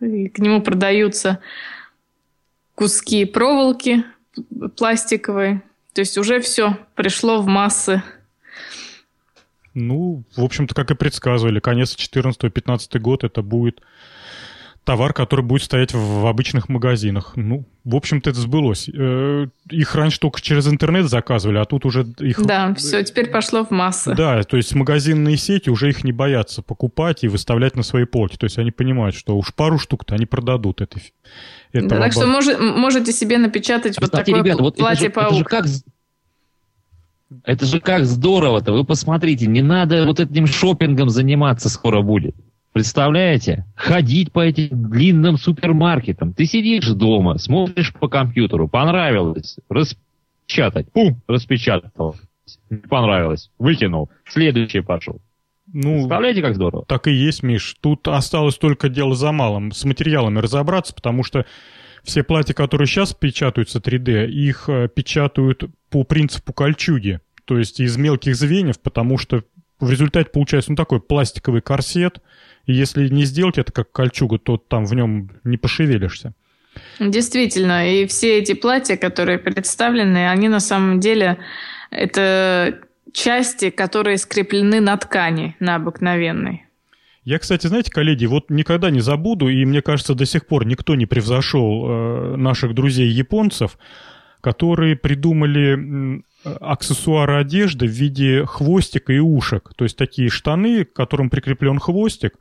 И к нему продаются куски проволоки пластиковые. То есть уже все пришло в массы. Ну, в общем-то, как и предсказывали, конец 2014-2015 год это будет товар, который будет стоять в обычных магазинах. Ну, в общем-то, это сбылось. Их раньше только через интернет заказывали, а тут уже их... Да, все, теперь пошло в массы. Да, то есть магазинные сети уже их не боятся покупать и выставлять на свои полки. То есть они понимают, что уж пару штук-то они продадут это. Да, так что можете себе напечатать представьте, вот такое, ребята, платье-паук. Это же как здорово-то, вы посмотрите, не надо вот этим шопингом заниматься скоро будет. Представляете? Ходить по этим длинным супермаркетам. Ты сидишь дома, смотришь по компьютеру, понравилось, распечатать. Пум, распечатал. Не понравилось, выкинул, следующий пошел. Ну, представляете, как здорово? Так и есть, Миш. Тут осталось только дело за малым, с материалами разобраться, потому что все платья, которые сейчас печатаются 3D, их печатают по принципу кольчуги, то есть из мелких звеньев, потому что в результате получается такой пластиковый корсет, и если не сделать это как кольчугу, то там в нем не пошевелишься. Действительно, и все эти платья, которые представлены, они на самом деле это части, которые скреплены на ткани, на обыкновенной. Я, кстати, знаете, коллеги, вот никогда не забуду, и мне кажется, до сих пор никто не превзошел наших друзей-японцев, которые придумали аксессуары одежды в виде хвостика и ушек. То есть такие штаны, к которым прикреплен хвостик,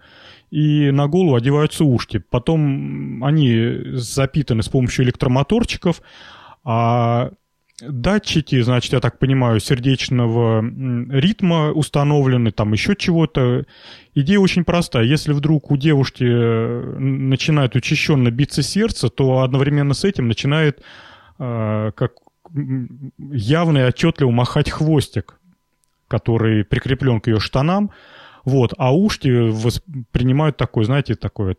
и на голову одеваются ушки. Потом они запитаны с помощью электромоторчиков, а датчики, значит, я так понимаю, сердечного ритма установлены, там еще чего-то. Идея очень простая. Если вдруг у девушки начинает учащенно биться сердце, то одновременно с этим начинает как явно и отчетливо махать хвостик, который прикреплен к ее штанам. Вот. А ушки принимают такое, знаете, такое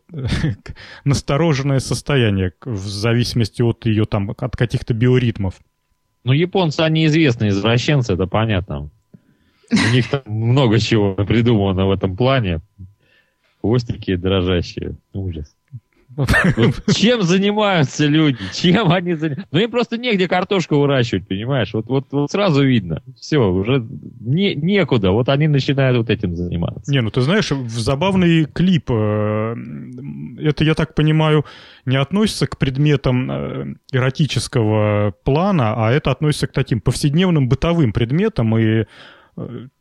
настороженное состояние в зависимости от ее там, от каких-то биоритмов. Ну, японцы, они известные извращенцы, это понятно. У них там много чего придумано в этом плане. Хвостики дрожащие. Ужас. Чем занимаются люди? Чем они занимаются? Ну, им просто негде картошку выращивать, понимаешь? Вот сразу видно. Все, уже некуда. Вот они начинают вот этим заниматься. Не, ну ты знаешь, в забавный клип, это, я так понимаю, не относится к предметам эротического плана, а это относится к таким повседневным бытовым предметам, и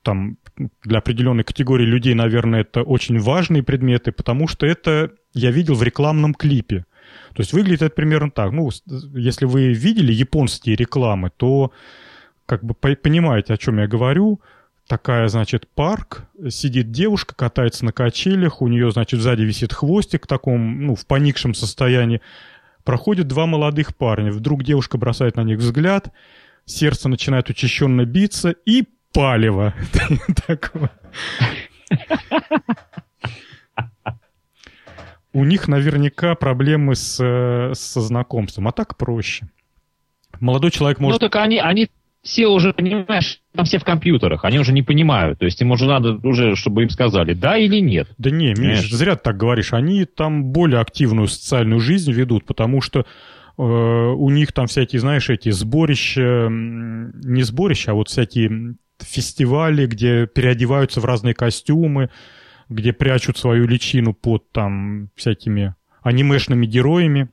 там для определенной категории людей, наверное, это очень важные предметы, потому что это я видел в рекламном клипе. То есть выглядит это примерно так. Ну, если вы видели японские рекламы, то как бы понимаете, о чем я говорю. Такая, значит, парк, сидит девушка, катается на качелях, у нее, значит, сзади висит хвостик в таком, ну, в поникшем состоянии. Проходят два молодых парня. Вдруг девушка бросает на них взгляд, сердце начинает учащенно биться, и палево. У них наверняка проблемы со знакомством, а так проще. Молодой человек может... Ну, так они все уже, понимаешь, там все в компьютерах, они уже не понимают, то есть им уже надо, уже, чтобы им сказали, да или нет. Да не, Миш, зря ты так говоришь, они там более активную социальную жизнь ведут, потому что у них там всякие, знаешь, эти сборища, не сборища, а вот всякие фестивали, где переодеваются в разные костюмы, где прячут свою личину под там всякими анимешными героями.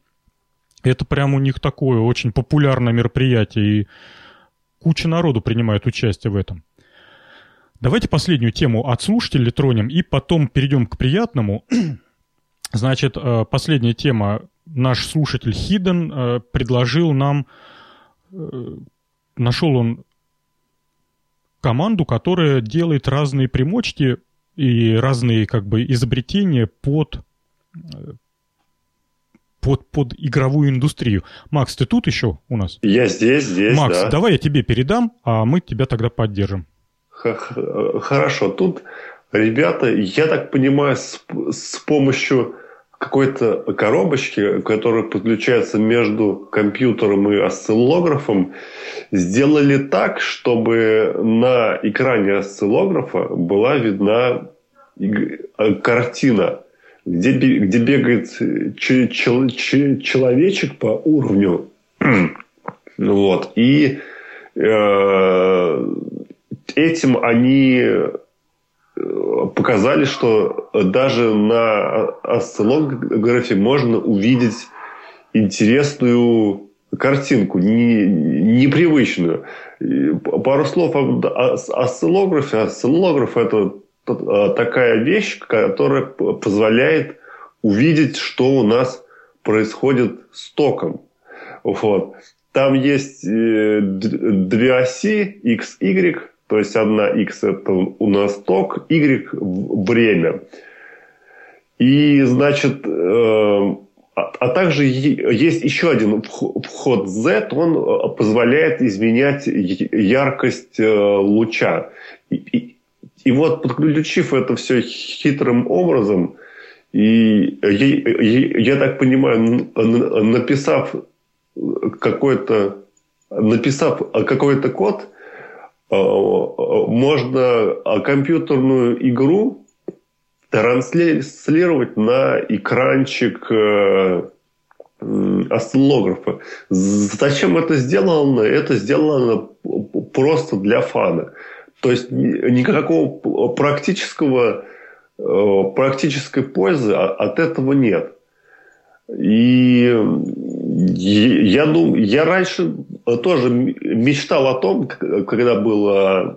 Это прям у них такое очень популярное мероприятие, и куча народу принимает участие в этом. Давайте последнюю тему от слушателей тронем, и потом перейдем к приятному. Значит, последняя тема. Наш слушатель Hidden предложил нам... Нашел он команду, которая делает разные примочки и разные как бы изобретения под под игровую индустрию. Макс, ты тут еще у нас? Я здесь, Макс, да. Давай я тебе передам, а мы тебя тогда поддержим. Хорошо. Тут, ребята, я так понимаю, с помощью какой-то коробочки, которая подключается между компьютером и осциллографом, сделали так, чтобы на экране осциллографа была видна картина, где бегает человечек по уровню. Вот. И этим они показали, что даже на осциллографе можно увидеть интересную картинку, непривычную. Пару слов об осциллографе. Осциллограф – это такая вещь, которая позволяет увидеть, что у нас происходит с током. Вот. Там есть две оси, X, Y. То есть, одна X – это у нас ток, Y – время. И, значит, также есть еще один вход Z, он позволяет изменять яркость луча. И вот, подключив это все хитрым образом, и я так понимаю, написав какой-то код, можно компьютерную игру транслировать на экранчик осциллографа. Зачем это сделано? Это сделано просто для фана. То есть никакого практической пользы от этого нет. И я раньше тоже мечтал о том, когда был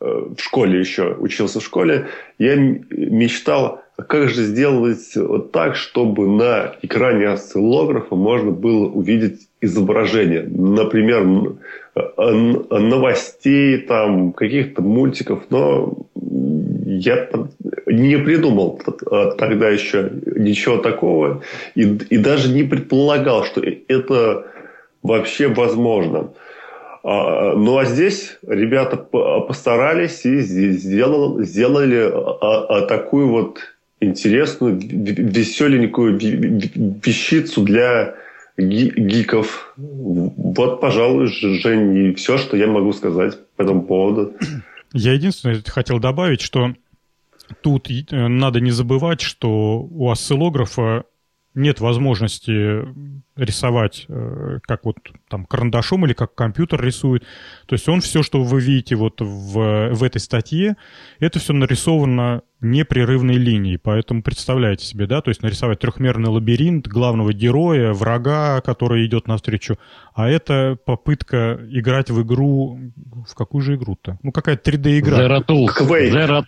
в школе еще, учился в школе, я мечтал, как же сделать так, чтобы на экране осциллографа можно было увидеть изображение. Например, новостей, там, каких-то мультиков, но я не придумал тогда еще ничего такого и даже не предполагал, что это вообще возможно. Ну, а здесь ребята постарались и сделали такую вот интересную, веселенькую вещицу для гиков. Вот, пожалуй, Жень, и все, что я могу сказать по этому поводу. Я единственное хотел добавить, что тут надо не забывать, что у осциллографа нет возможности рисовать как вот там карандашом или как компьютер рисует. То есть он все, что вы видите вот в этой статье, это все нарисовано непрерывной линией. Поэтому представляете себе, да, то есть нарисовать трехмерный лабиринт главного героя, врага, который идет навстречу. А это попытка играть в игру... В какую же игру-то? Ну, какая-то 3D-игра. Zero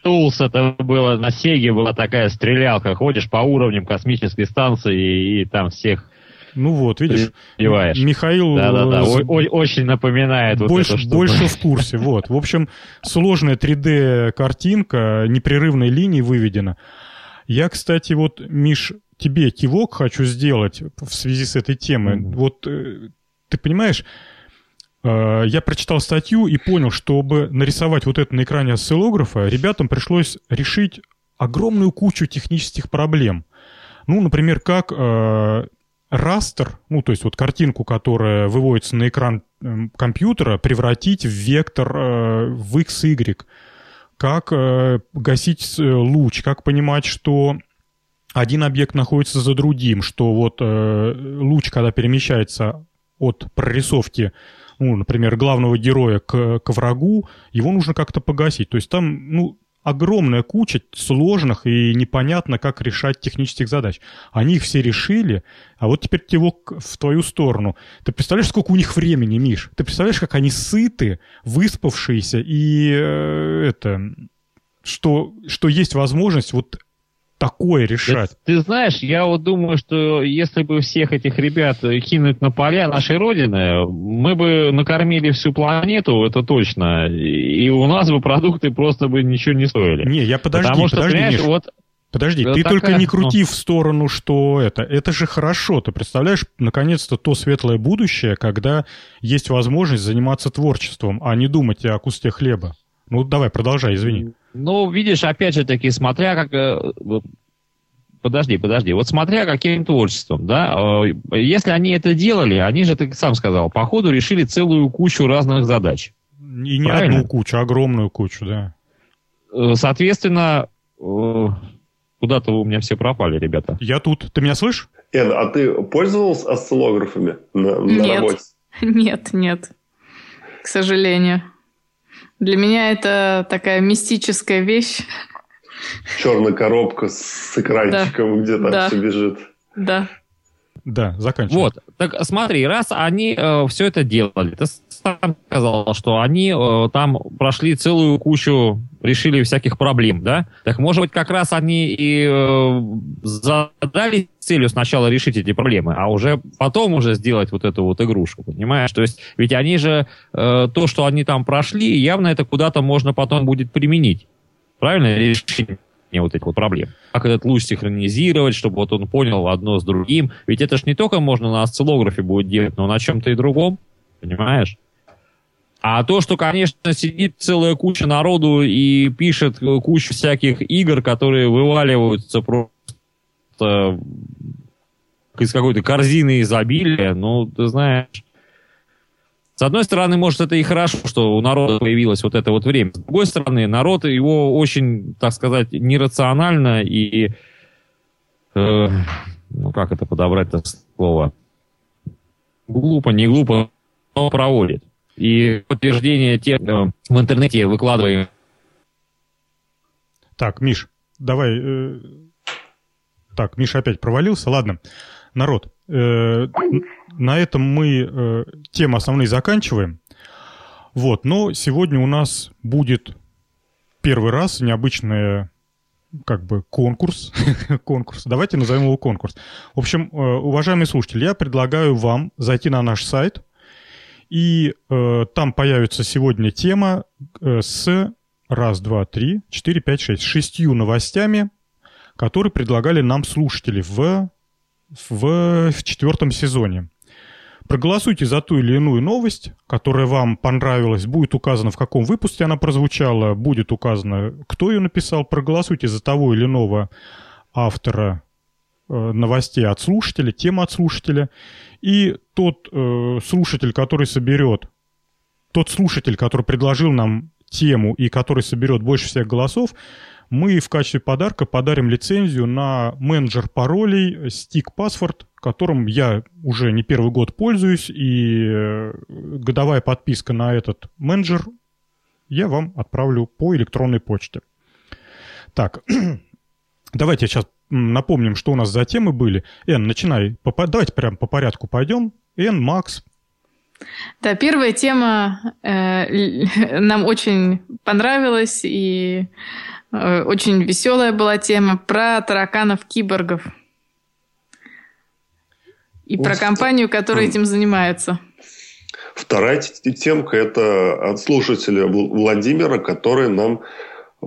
Tools это было на Сеге, была такая стрелялка. Ходишь по уровням космической станции и там всех... Ну вот, видишь, прививаешь. Михаил... Да-да-да, очень напоминает вот это. Больше в курсе, вот. В общем, сложная 3D-картинка, непрерывной линией выведена. Я, кстати, вот, Миш, тебе кивок хочу сделать в связи с этой темой. Mm-hmm. Вот, ты понимаешь, я прочитал статью и понял, чтобы нарисовать вот это на экране осциллографа, ребятам пришлось решить огромную кучу технических проблем. Ну, например, как... растер, ну, то есть вот картинку, которая выводится на экран компьютера, превратить в вектор в X, Y. Как гасить луч, как понимать, что один объект находится за другим, что вот луч, когда перемещается от прорисовки, ну, например, главного героя к врагу, его нужно как-то погасить. То есть там, ну, огромная куча сложных и непонятно, как решать технических задач. Они их все решили, а вот теперь кивок в твою сторону. Ты представляешь, сколько у них времени, Миш? Ты представляешь, как они сыты, выспавшиеся, и что есть возможность вот такое решать? Ты знаешь, я вот думаю, что если бы всех этих ребят кинуть на поля нашей Родины, мы бы накормили всю планету, это точно, и у нас бы продукты просто бы ничего не стоили. Не, я подожди, Миш. Подожди, это ты такая... только не крути в сторону, что это. Это же хорошо. Ты представляешь, наконец-то, то светлое будущее, когда есть возможность заниматься творчеством, а не думать о кусте хлеба. Ну, давай, продолжай, извини. Ну, видишь, опять же таки, смотря как... Подожди. Вот смотря каким творчеством, да? Если они это делали, они же, ты сам сказал, по ходу решили целую кучу разных задач. И не правильно? Одну кучу, а огромную кучу, да. Соответственно... Куда-то у меня все пропали, ребята. Я тут. Ты меня слышишь? Эн, а ты пользовался осциллографами на работе? Нет. К сожалению. Для меня это такая мистическая вещь. Черная коробка с экранчиком, где там все бежит. Да, заканчивай. Вот. Так смотри, раз они все это делали, ты сам сказал, что они там прошли целую кучу, решили всяких проблем, да? Так может быть, как раз они и задались целью сначала решить эти проблемы, а уже потом уже сделать вот эту вот игрушку, понимаешь? То есть, ведь они же, то, что они там прошли, явно это куда-то можно потом будет применить. Правильно? Решение вот этих вот проблем. Как этот луч синхронизировать, чтобы вот он понял одно с другим. Ведь это ж не только можно на осциллографе будет делать, но на чем-то и другом, понимаешь? А то, что, конечно, сидит целая куча народу и пишет кучу всяких игр, которые вываливаются просто из какой-то корзины изобилия, ну, ты знаешь... С одной стороны, может, это и хорошо, что у народа появилось вот это вот время. С другой стороны, народ его очень, так сказать, нерационально и... ну, как это подобрать-то слово? Глупо, не глупо, но проводит. И подтверждение тех, в интернете выкладываем. Так, Миш, давай... Так, Миша опять провалился. Ладно, народ... На этом мы темы основные заканчиваем. Вот, но сегодня у нас будет первый раз необычный, как бы, конкурс. Давайте назовем его конкурс. В общем, уважаемые слушатели, я предлагаю вам зайти на наш сайт, и там появится сегодня тема с 6 новостями, которые предлагали нам слушатели в четвертом сезоне. Проголосуйте за ту или иную новость, которая вам понравилась. Будет указано, в каком выпуске она прозвучала. Будет указано, кто ее написал. Проголосуйте за того или иного автора новостей от слушателя, темы от слушателя. И тот слушатель, который соберет... Тот слушатель, который предложил нам тему и который соберет больше всех голосов, мы в качестве подарка подарим лицензию на менеджер паролей Stick Password, которым я уже не первый год пользуюсь, и годовая подписка на этот менеджер я вам отправлю по электронной почте. Так, давайте сейчас напомним, что у нас за темы были. Эн, начинай. Давайте прям по порядку пойдем. Эн, Макс. Да, первая тема нам очень понравилась, и очень веселая была тема про тараканов-киборгов. И про компанию, которая этим занимается. Вторая темка – это от слушателя Владимира, который нам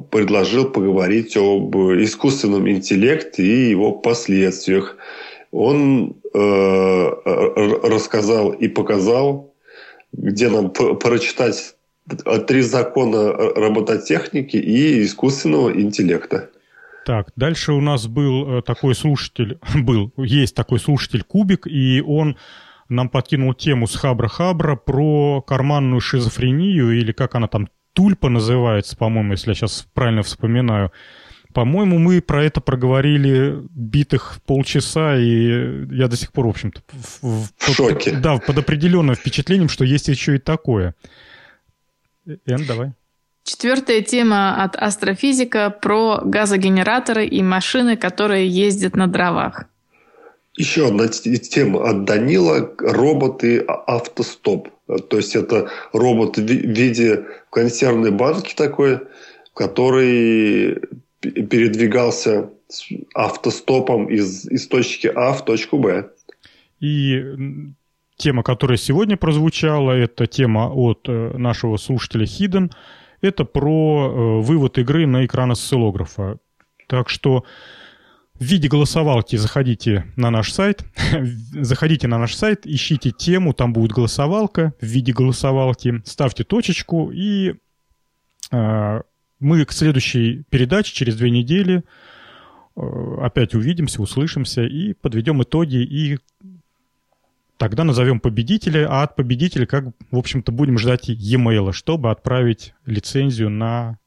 предложил поговорить об искусственном интеллекте и его последствиях. Он рассказал и показал, где нам прочитать 3 закона робототехники и искусственного интеллекта. Так, дальше у нас был такой слушатель, есть такой слушатель Кубик, и он нам подкинул тему с Хабра-Хабра про карманную шизофрению, или как она там, тульпа называется, по-моему, если я сейчас правильно вспоминаю. По-моему, мы про это проговорили битых полчаса, и я до сих пор, в общем-то, в шоке. Да, под определенным впечатлением, что есть еще и такое. Эн, давай. Четвертая тема от астрофизика про газогенераторы и машины, которые ездят на дровах. Еще одна тема от Данила – роботы-автостоп. То есть, это робот в виде консервной банки такой, который... передвигался автостопом из точки А в точку Б. И тема, которая сегодня прозвучала, это тема от нашего слушателя Hidden. Это про вывод игры на экран осциллографа. Так что в виде голосовалки заходите на наш сайт, ищите тему, там будет голосовалка в виде голосовалки, ставьте точечку, и мы к следующей передаче через 2 недели опять увидимся, услышимся и подведем итоги, и тогда назовем победителя, а от победителя, как, в общем-то, будем ждать e-mail, чтобы отправить лицензию на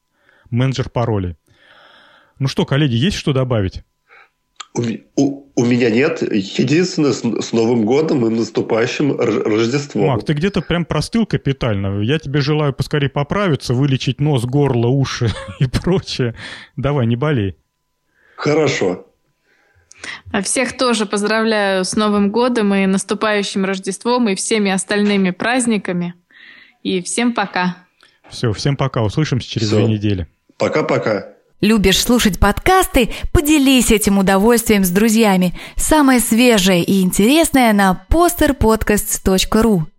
менеджер паролей. Ну что, коллеги, есть что добавить? У меня нет. Единственное, с Новым годом и наступающим Рождеством. Мак, ты где-то прям простыл капитально. Я тебе желаю поскорее поправиться, вылечить нос, горло, уши и прочее. Давай, не болей. Хорошо. Всех тоже поздравляю с Новым годом и наступающим Рождеством и всеми остальными праздниками. И всем пока. Все, всем пока. Услышимся через 2 недели. Пока-пока. Любишь слушать подкасты? Поделись этим удовольствием с друзьями. Самое свежее и интересное на posterpodcast.ru.